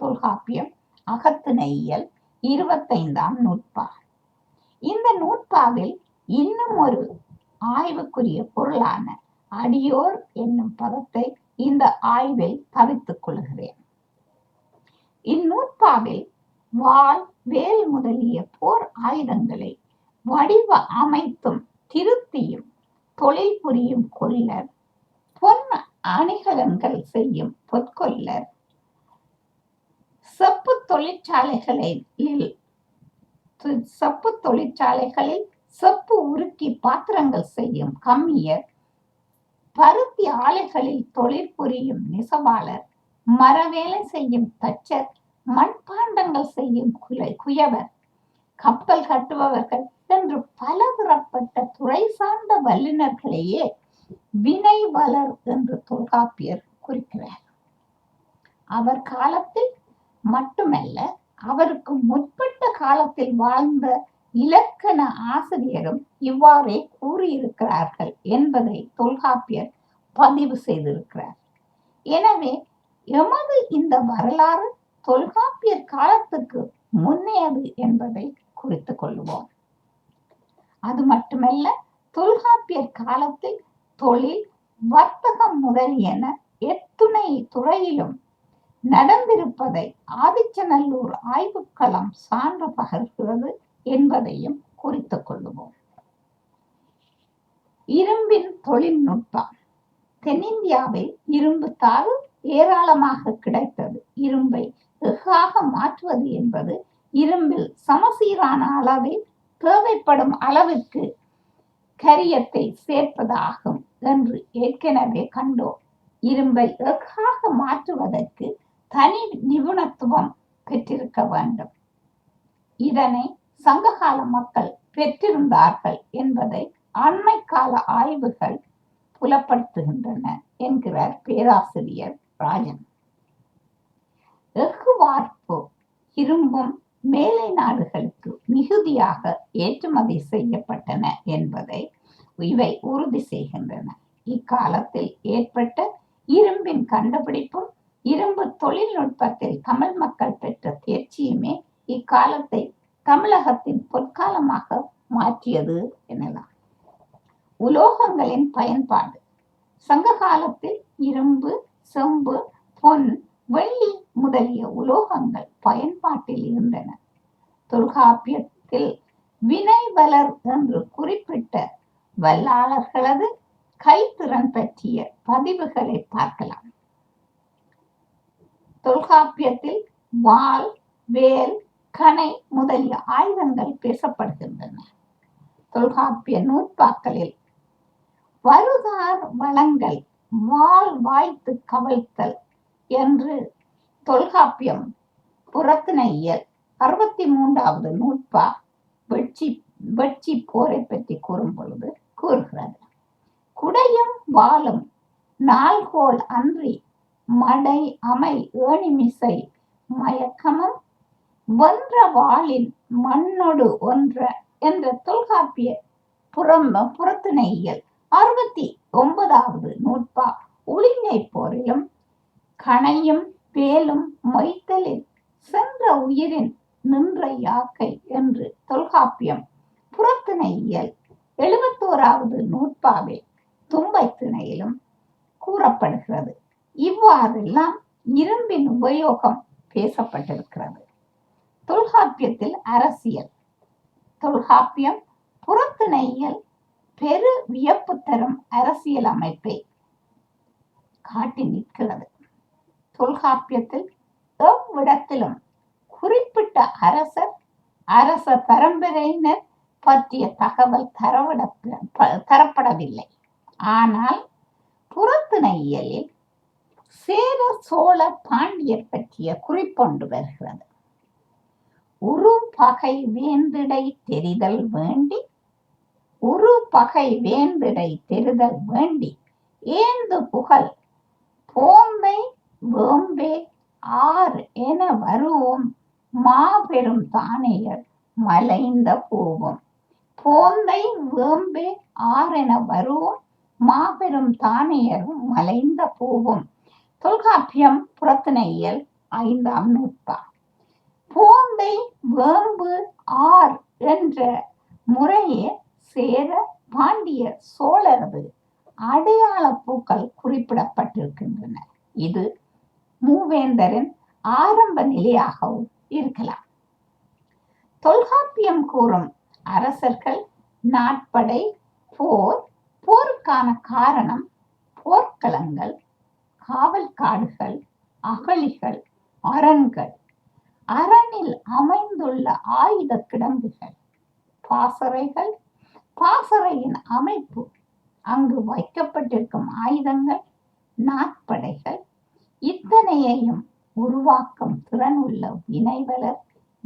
தொல்காப்பியம் அகத்திணையியல் 25ஆம் நூற்பா. இந்த நூற்பாவில் இன்னும் ஒரு ஆய்வுக்குரிய பொருளான அடியோர் என்னும் பதத்தை இந்த ஆய்வில் தவித்துக் கொள்கிறேன். இந்நூற்பாவில் வாள், வேல் முதலிய போர் ஆயுதங்களை வடிவ அமைத்தும் திருத்தியும் தொழில் புரியும் கொல்லர், பொன் அணிகலன்கள் செய்யும் பொற்கொல்லர், செப்பு தொழிற்சாலைகளில் செப்பு உருக்கி பாத்திரங்கள் செய்யும் கம்மியர், பருத்தி ஆலைகளில் தொழில் புரியும் நெசவாளர், மரவேலை செய்யும் தச்சர், மண்பாண்டங்கள் செய்யும் குயவர், கப்பல் கட்டுபவர்கள் என்று பல தரப்பட்ட துறை சார்ந்த வல்லுநர்களையே வினைவலர் என்று தொல்காப்பியர் குறிக்கிறார். அவர் காலத்தில் மட்டுமல்ல, அவருக்கு முற்பட்ட காலத்தில் வாழ்ந்த இலக்கண ஆசிரியரும் இவ்வாறே கூறியிருக்கிறார்கள் என்பதை தொல்காப்பியர் பதிவு செய்திருக்கிறார். எனவே எமது இந்த வரலாறு தொல்காப்பியர் காலத்துக்கு முன்னேது என்பதை குறித்து கொள்வோம். அது மட்டுமல்ல, தொல்காப்பியர் காலத்தில் தொழில், வர்த்தகம் முதலியன எத்துணை துறையிலும் நடந்திருப்பதை ஆதிச்சநல்லூர் ஆய்வுக்களம் சான்று பகர்கிறது என்பதையும் குறித்து கொள்ளுவோம். இரும்பின் தொழில்நுட்பம். தென்னிந்தியாவில் இரும்பு தாது ஏராளமாக கிடைத்தது. இரும்பை எஃகாக மாற்றுவது என்பது இரும்பில் சமசீரான அளவில் தேவைப்படும் அளவிற்கு கரியத்தை சேர்ப்பதாகும் என்று ஏற்கனவே கண்டோம். இரும்பை எஃகாக மாற்றுவதற்கு தனி நிபுணத்துவம் பெற்றிருக்க வேண்டும். இதனை சங்ககால மக்கள் பெற்றிருந்தார்கள் என்பதை அண்மை கால ஆய்வுகள் புலப்படுத்துகின்றன என்கிறார் பேராசிரியர் ராஜன். எஃகுவார்ப்பு இரும்பும் மேலை நாடுகளுக்கு மிகுதியாக ஏற்றுமதி செய்யப்பட்டன என்பதை இவை உறுதி செய்கின்றன. இக்காலத்தில் ஏற்பட்ட இரும்பின் கண்டுபிடிப்பும் இரும்பு தொழில்நுட்பத்தில் தமிழ் மக்கள் பெற்ற தேர்ச்சியுமே இக்காலத்தை தமிழகத்தின் பொற்காலமாக மாற்றியது எனலாம். உலோகங்களின் பயன்பாடு. சங்க காலத்தில் இரும்பு, செம்பு, பொன், வெள்ளி முதலிய உலோகங்கள் பயன்பாட்டில் இருந்தன. தொல்காப்பியத்தில் வினைவலர் என்று குறிப்பிட்ட வல்லாளர்களது கைத்திறன் பற்றிய பதிவுகளை பார்க்கலாம். தொல்காப்பியத்தில் வாள், வேல், கணை முதலிய ஆயுதங்கள் பேசப்படுகின்றன. தொல்காப்பிய நூற்பாக்களில் வருதார் வளங்கள் வாள் வாய்த்து கவிழ்த்தல் என்று தொல்காப்பியம் புறத்திணையல் 63வது நூற்பா வெட்சி போரை பற்றி கூறும் பொழுது கூறுகிறது. குடையும் வாளும் நாள்கோல் அன்றி மடை, அமை, ஏணிமிசை, மயக்கமும் வென்ற வாளின் மண்ணொடு ஒன்ற என்ற தொல்காப்பிய புறத்திணையியல் 69வது நூற்பா உளிங்கை போரிலும் கணையும் வேலும் மொய்த்தலில் சென்ற உயிரின் நின்ற யாக்கை என்று தொல்காப்பியம் புறத்திணையியல் 71வது நூற்பாவில் தும்பை திணையிலும் கூறப்படுகிறது. இவ்வாறெல்லாம் இரும்பின் உபயோகம் பேசப்பட்டிருக்கிறது. தொல்காப்பியத்தில் அரசியல். தொல்காப்பியம் புறத்திணையியல் பெரு வியப்பு தரும் அரசியல் அமைப்பை காட்டி நிற்கிறது. தொல்காப்பியத்தில் எவ்விடத்திலும் குறிப்பிட்ட அரசர், அரச பரம்பரையினர் பற்றிய தகவல் தரப்படவில்லை. ஆனால் புறத்திணையியலில் சேர, சோழ, பாண்டியர் பற்றிய குறிப்பொன்று வருகிறது. ஒரு பகை வேந்திடை தெரிதல் வேண்டி ஏந்து புகழ் போம்பை வேம்பே ஆர் என வருவோம் மாபெரும் தானியர் மலைந்த போவோம். போந்தை வேம்பே ஆர் என வருவோம் மாபெரும் தானியரும் மலைந்த போவோம். தொல்காப்பியம் புறத்திணையியல் 5ஆம் நூற்பா. போந்தை வேம்பு ஆர் என்ற முறையே சேர, பாண்டிய, சோழரது அடையாள பூக்கள் குறிப்பிடப்பட்டிருக்கின்றன. இது மூவேந்தரின் ஆரம்ப நிலையாகவும் இருக்கலாம். தொல்காப்பியம் கூறும் அரசர்கள், நாட்படை, போர், போருக்கான காரணம், போர்க்களங்கள், காவல் காடுகள், அகழிகள், அரண்கள், அரணில் அமைந்துள்ள ஆயுத கிடங்குகள், பாசறைகள், பாசறையின் அமைப்பு, அங்கு வைக்கப்பட்டிருக்கும் ஆயுதங்கள், நாற்படைகள், இத்தனையையும் உருவாக்கும் திறன் உள்ள வினைவலர்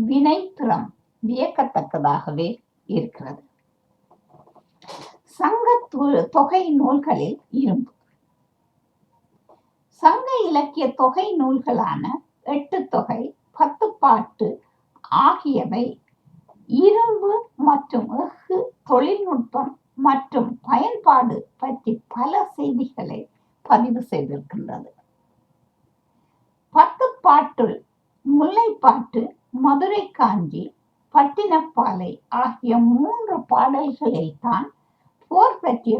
வினைத்திறம் வியக்கத்தக்கதாகவே இருக்கிறது. சங்க தொகை நூல்களில் இரும்பு. சங்க இலக்கிய தொகை நூல்களான எட்டுத்தொகை, 10 பாட்டு ஆகியவை இரும்பு மற்றும் எஃகு தொழில்நுட்பம் மற்றும் பயன்பாடு பற்றி பல செய்திகளை பதிவு செய்திருக்கின்றது. 10 பாட்டுள் முல்லைப்பாட்டு, மதுரை காஞ்சி, பட்டினப்பாலை ஆகிய 3 பாடல்களில் தான் போர் பற்றிய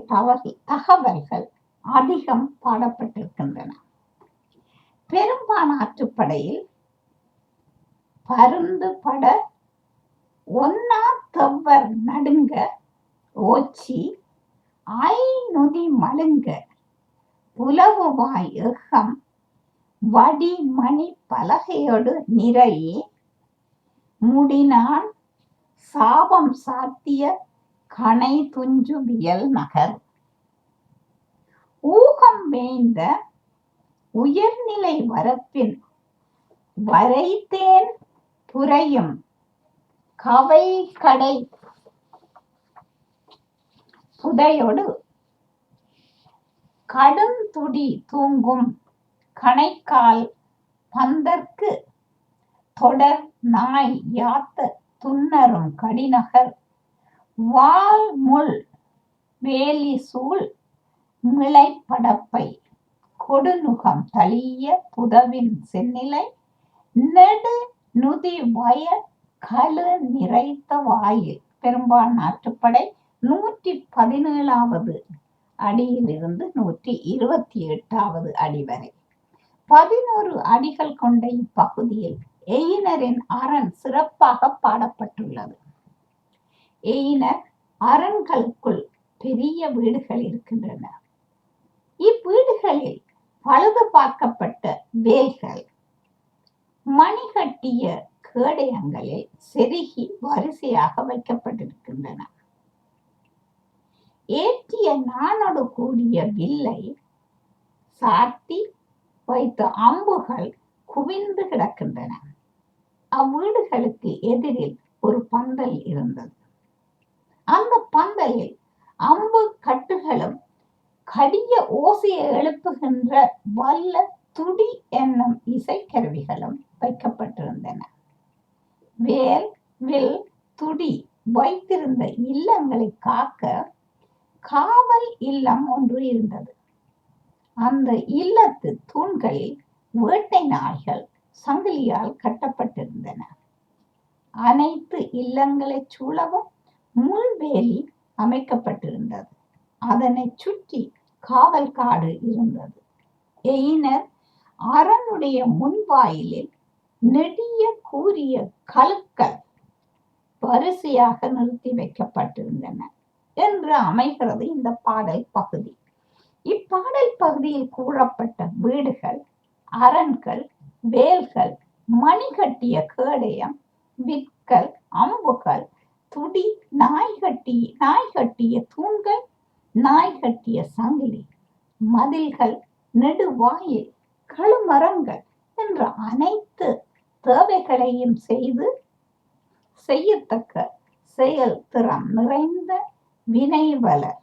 தகவல்கள் அதிகம் பாடப்பட்டிருக்கின்றன. பெரும்பான் ஆற்றுப்படையில் பருந்து பட, ஒன்னா தவ்வர் நடுங்க, ஓச்சி ஐ நொதி மழுங்க, புலவுவாய் எகம், வடி மணி பலகையோடு நிறையே, முடினான் சாபம் சாத்திய கணை துஞ்சு வியல் நகர், ஊகம் வேய்ந்த உயர்நிலை வரப்பின் வரைத்தேன் புரையும் கவை கடை புதையோடு, கடும் துடி தூங்கும் கணைக்கால் பந்தற்கு தொடர் நாய் யாத்த துன்னரும் கடிநகர், வால் முள் வேலி சூழ் மிளைப்படப்பை கொடுநுகம் தளிய புதவின் செந்நிலை நெடு நுதி வய கழு நிறைத்த வாயில் பெரும்பான் நாட்டுப்படை 117வது அடியிலிருந்து 128வது அடி வரை 11 அடிகள் கொண்ட இப்பகுதியில் எயினரின் அரண் சிறப்பாக பாடப்பட்டுள்ளது. எயினர் அரண்களுக்குள் பெரிய வீடுகள் இருக்கின்றன. இவ்வீடுகளில் பழுது பார்க்கப்பட்ட வேல்கள் மணிகட்டிய கேடயங்களில் செருகி வரிசையாக வைக்கப்பட்டிருக்கின்றன. ஏற்றிய நானோடு கூடிய வில்லை சாத்தி வைத்த அம்புகள் குவிந்து கிடக்கின்றன. அவ்வீடுகளுக்கு எதிரில் ஒரு பந்தல் இருந்தது. அந்த பந்தலில் அம்பு கட்டுகளும் கடிய ஓசையை எழுப்புகின்ற வல்ல துடி என்னும் இசைக்கருவிகளும் வைக்கப்பட்டிருந்தன. வேல் வில் துடி வைத்திருந்த இல்லங்களை காக்க காவல் இல்லம் ஒன்று இருந்தது. அந்த இல்லத்து தூண்களில் வேட்டை நாய்கள் சங்கிலியால் கட்டப்பட்டிருந்தன. அனைத்து இல்லங்களை சூழவும் முள்வேலி அமைக்கப்பட்டிருந்தது. அதனை சுற்றி காவல் காடு இருந்தது. எயினர் அரணுடைய முன்வாயிலில் நெடிய கூரிய கழுக்கள் வரிசையாக நிறுத்தி வைக்கப்பட்டிருந்தன என்று அமைகிறது இந்த பாடல் பகுதி. இப்பாடல் பகுதியில் கூறப்பட்ட வீடுகள், அரண்கள், வேல்கள், மணிகட்டிய கேடயம், விற்கள், அம்புகள், துடி, நாய்கட்டிய தூண்கள், நாய்கட்டிய சங்கிலி, மதில்கள், நெடுவாயில், கழுமரங்கள் என்ற அனைத்து தேவைகளையும் செய்யத்தக்க செயல் திறம் நிறைந்த வினைவலர்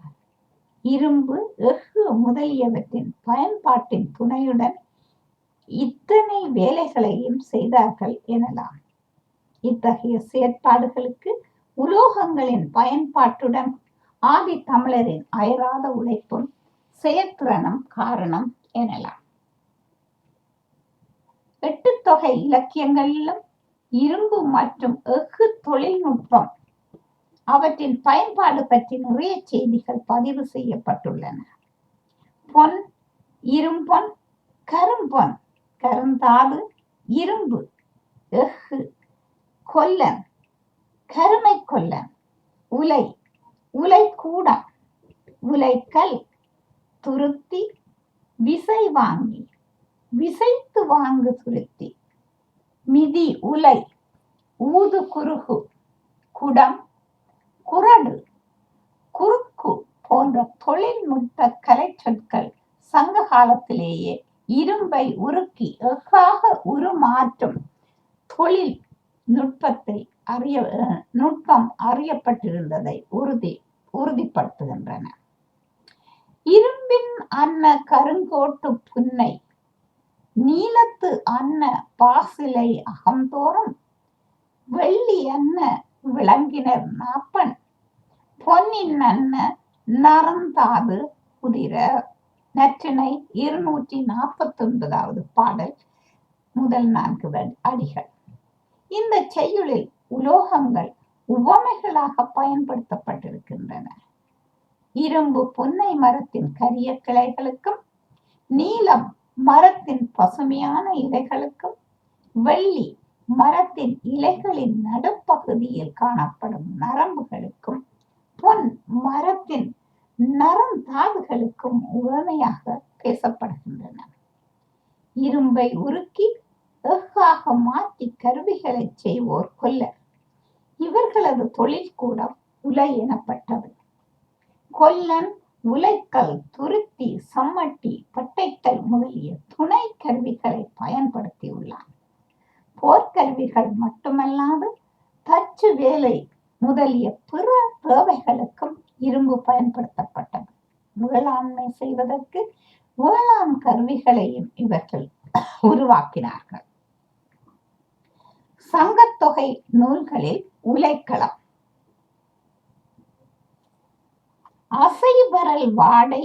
இரும்பு எஃகு முதலியவற்றின் பயன்பாட்டின் துணையுடன் இத்தனை வேலைகளையும் செய்தார்கள் எனலாம். இத்தகைய செயற்பாடுகளுக்கு உலோகங்களின் பயன்பாட்டுடன் ஆதி தமிழரின் அயராத உழைப்பும் செயற்திறனும் காரணம் எனலாம். எட்டுத்தொகை இலக்கியங்களிலும் இரும்பு மற்றும் எஃகு தொழில்நுட்பம் அவற்றின் பயன்பாடு பற்றி நிறைய செய்திகள் பதிவு செய்யப்பட்டுள்ளன. பொன், இரும்பொன், கரும்பொன், கருந்தாது, இரும்பு, எஃகு, கொல்லன், கருமை கொல்லன், உலை, உலைக்கூடம், உலைக்கல், துருத்தி, விசை வாங்கி, விசைத்து வாங்கு துருத்தி, மிதி உலை, ஊது குறுகு, குடம், குரடு, குறுக்கு போன்ற தொழில்நுட்ப கலை சொற்கள் சங்க காலத்திலேயே இரும்பை உருக்கி எஃகாக உருமாற்றும் தொழில் நுட்பம் அறியப்பட்டிருந்ததை உறுதிப்படுத்துகின்றன. இரும்பின் அன்ன கருங்கோட்டு புன்னை, நீலத்து அன்ன பாசிலை அகந்தோறும், வெள்ளி அன்ன விளங்கினர் நாப்பன், பொன்னின் அன்ன நரந்தாது குதிர. நற்றினை 249வது பாடல் முதல் 4 அடிகள். இந்த செய்யுளில் உலோகங்கள் உவமைகளாக பயன்படுத்தப்பட்டிருக்கின்றன. இரும்பு புன்னை மரத்தின் கரிய கிளைகளுக்கும், நீலம் மரத்தின் பசுமையான இலைகளுக்கும், வெள்ளி மரத்தின் இலைகளின் நடுப்பகுதியில் காணப்படும் நரம்புகளுக்கும், பொன் மரத்தின் நரந்தாதுகளுக்கும் உவமையாக பேசப்படுகின்றன. இரும்பை உருக்கி எஃகாக மாற்றி கருவிகளை செய்வோர் கொல்லர். இவர்களது தொழில் கூட உலை எனப்பட்டது. கொல்லன் உலைக்கல், துருத்தி, சம்மட்டி, பட்டைக்கல் முதலிய துணை கருவிகளை பயன்படுத்தியுள்ளார். போர்க்கருவிகள் மட்டுமல்லாது தச்சு வேலை முதலிய பிற தேவைகளுக்கும் இரும்பு பயன்படுத்தப்பட்டது. வேளாண்மை செய்வதற்கு வேளாண் கருவிகளையும் இவர்கள் உருவாக்கினார்கள். சங்கத்தொகை நூல்களில் உலைக்களம், அசைவரல் வாடை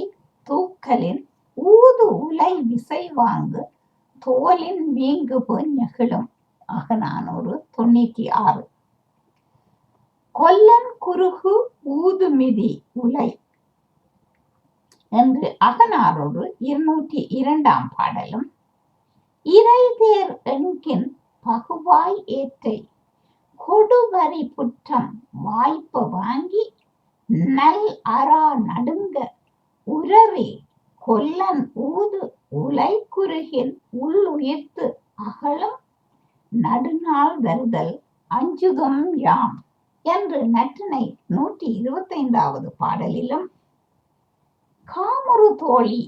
தூக்கலின் தூது உலை விசை வாங்கு தோலின் வீங்குபு நெகிழும் அகநானூறு 96. கொல்லன் குறுகு ஊதுமிதி உலை என்று அகநானூறு 202 பாடலும், இறைதேர் எண்கின் பகுவாய் ஏற்றை கொடுவரி புற்றம் வாய்ப்பு வாங்கி நல் அரா நடுங்க உரவி கொல்லன் ஊது உலை குறுகின் உள்ளுயிர்த்து அகலும் நடுநாள் வருதல் அஞ்சுகம் யாம் என்று நற்றினை 125 பாடலிலும், காமுறு தோழி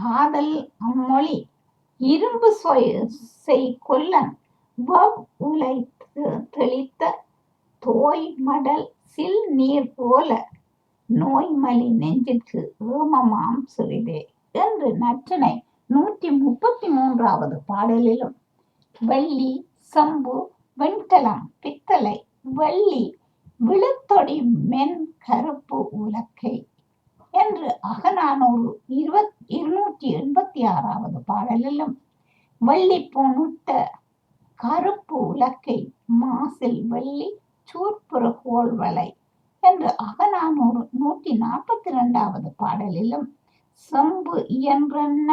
காதல் அம்மொழி இரும்பு கொல்லன் வவ் உலை தெளித்த தோய் மடல் சில் நீர் போல நோய்மலி நெஞ்சிற்கு ஏமமாம் சிறிதே என்று நற்றினை 133 பாடலிலும், வெள்ளி சம்பு வெண்கலம் பித்தளை வெள்ளி விழுத்தொடி மென் கருப்பு உலக்கை என்று அகநானூறு 286 பாடலிலும், வெள்ளி பூணுட்ட கருப்பு உலக்கை மாசில் வெள்ளி சூர்புறகோல் வலை என்று அகநானூறு 142 பாடலிலும், செம்பு இயன்றென்ன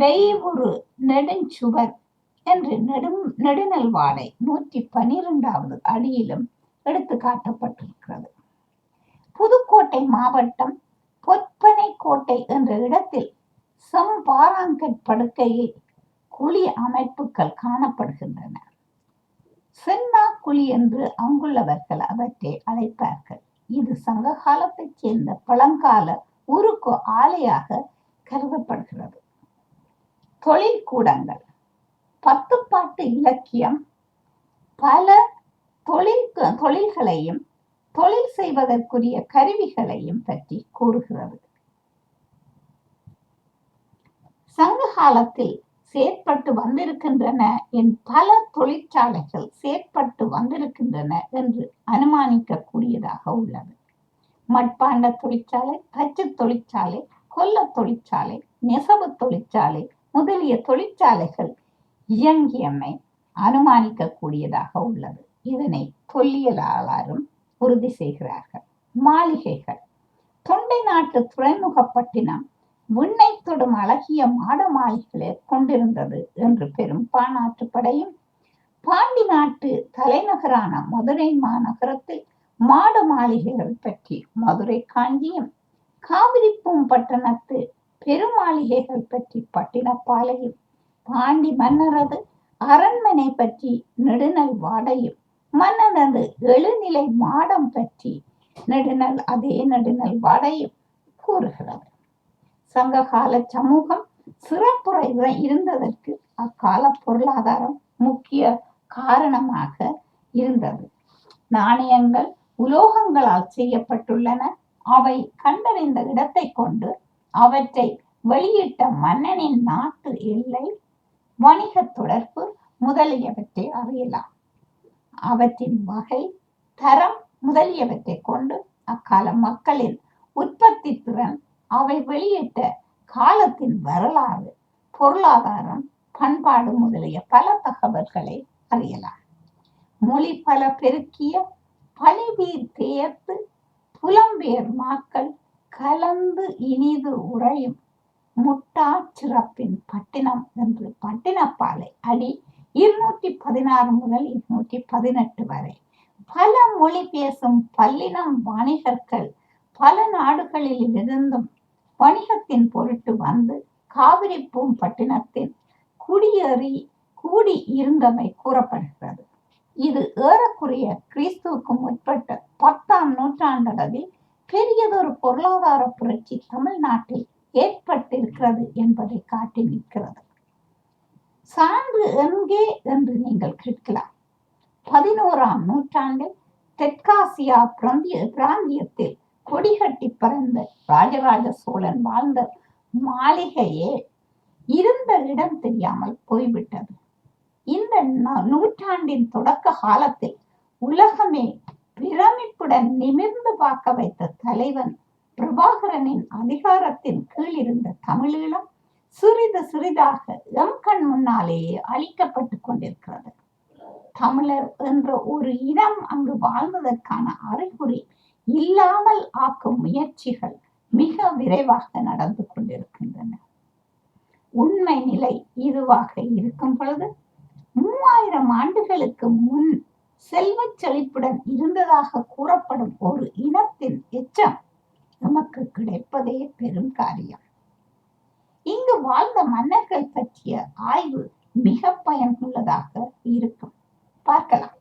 வெய்வுரு நெடுஞ்சுவர் என்று நெடுநல்வாடை 112 அடியிலும் எடுத்து காட்டப்பட்டிருக்கிறது. புதுக்கோட்டை மாவட்டம் பொற்பனை கோட்டை என்ற இடத்தில் செம்பாராங்கட் படுக்கையில் குழி அமைப்புகள் காணப்படுகின்றன. சென்னா குழி என்று அங்குள்ளவர்கள் அவற்றை அழைப்பார்கள். இது சங்க காலத்தைச் சேர்ந்த பழங்கால உருக்கு ஆலையாக கருதப்படுகிறது. தொழில் கூடங்கள், பத்து பாட்டு இலக்கியம் பல தொழில்களையும் தொழில் செய்வதற்குரிய கருவிகளையும் பற்றி கூறுகிறது. சங்க காலத்தில் செயற்பட்டு வந்திருக்கின்றன பல தொழிற்சாலைகள் செயற்பட்டு வந்திருக்கின்றன என்று அனுமானிக்கக்கூடியதாக உள்ளது. மட்பாண்ட தொழிற்சாலை, பச்சு தொழிற்சாலை, கொல்ல தொழிற்சாலை, நெசவு தொழிற்சாலை முதலிய தொழிற்சாலைகள் இயங்கியமை அனுமானிக்கக்கூடியதாக உள்ளது. இதனை தொல்லியலாளரும் உறுதி செய்கிறார்கள். மாளிகைகள், தொண்டை நாட்டு துறைமுகப்பட்டினம் விண்ணை தொடும் அழகிய மாட மாளிகளை கொண்டிருந்தது என்று பெரும் பாணாற்று படையும், பாண்டி நாட்டு தலைநகரான மதுரை மாநகரத்தில் மாட மாளிகைகள் பற்றி மதுரை காஞ்சியும், காவிரிப்பூம்பட்டணத்து பெருமாளிகைகள் பற்றி பட்டினப்பாலையும், பாண்டி மன்னரது அரண்மனை பற்றி நெடுநல் வாடையும், மன்னனது எழுநிலை மாடம் பற்றி அதே நெடுநல் வாடையும் கூறுகிறது. சங்ககால சமூகம் சிறப்புற இருந்ததற்கு அக்கால பொருளாதாரம் முக்கிய காரணமாக இருந்தது. நாணயங்கள் உலோகங்களால் செய்யப்பட்டுள்ளன. அவை கண்டறிந்த இடத்தை கொண்டு அவற்றை வெளியிட்ட மன்னனின் நாட்டு எல்லை, வணிக தொடர்பு முதலியவற்றை அறியலாம். அவற்றின் வகை, தரம் முதலியவற்றை கொண்டு அக்கால மக்களின் உற்பத்தி திறன், அவை வெளியிட்ட காலத்தின் வரலாறு, பொருளாதாரம், பண்பாடு முதலிய பல தகவல்களை அறியலாம். மொழி பல பெருக்கிய பழிவீர் தேர்த்து புலம்பெயர் மாக்கள் கலந்து இனிது உறையும் முட்டா சிறப்பின் பட்டினம் என்று பட்டினப்பாலை அடி 216 முதல் 218 வரை பல மொழி பேசும் பல்லினம் வணிகர்கள் பல நாடுகளில் இருந்தும் வணிகத்தின் பொருட்டு வந்து காவிரிப்பூம் பட்டினத்தின் குடியேறி கூடி இருந்தமை கூறப்படுகிறது. இது ஏறக்குறைய கிறிஸ்துவுக்கு முற்பட்ட 10ஆம் நூற்றாண்டளவில் பெரியதொரு பொருளாதார புரட்சி தமிழ்நாட்டில் ஏற்பட்டிருக்கிறது என்பதை காட்டி நிற்கிறது. சான்று எங்கே என்று நீங்கள் கேட்கலாம். 11ஆம் நூற்றாண்டில் தெற்காசியா பிராந்தியத்தில் கொடிகட்டி பறந்த ராஜராஜ சோழன் வாழ்ந்த மாளிகையே இருந்த இடம் தெரியாமல் போய்விட்டது. இந்த நூற்றாண்டின் தொடக்க காலத்தில் உலகமே பிரமிப்புடன் நிமிர்ந்து பார்க்க வைத்த தலைவன் பிரபாகரனின் அதிகாரத்தின் கீழ் இருந்த தமிழீழம் சிறிது சிறிதாக எம் கண் முன்னாலேயே அழிக்கப்பட்டு கொண்டிருக்கிறது. தமிழர் என்ற ஒரு இனம் அங்கு வாழ்ந்ததற்கான அறிகுறி இல்லாமல் ஆக்கும் முயற்சிகள் மிக விரைவாக நடந்து கொண்டிருக்கின்றன. உண்மை நிலை இதுவாக இருக்கும் பொழுது 3000 ஆண்டுகளுக்கு முன் செல்வ செழிப்புடன் இருந்ததாக கூறப்படும் ஒரு இனத்தின் எச்சம் நமக்கு கிடைப்பதே பெரும் காரியம். இங்கு வாழ்ந்த மன்னர்கள் பற்றிய ஆய்வு மிக பயனுள்ளதாக இருக்கும். பார்க்கலாம்.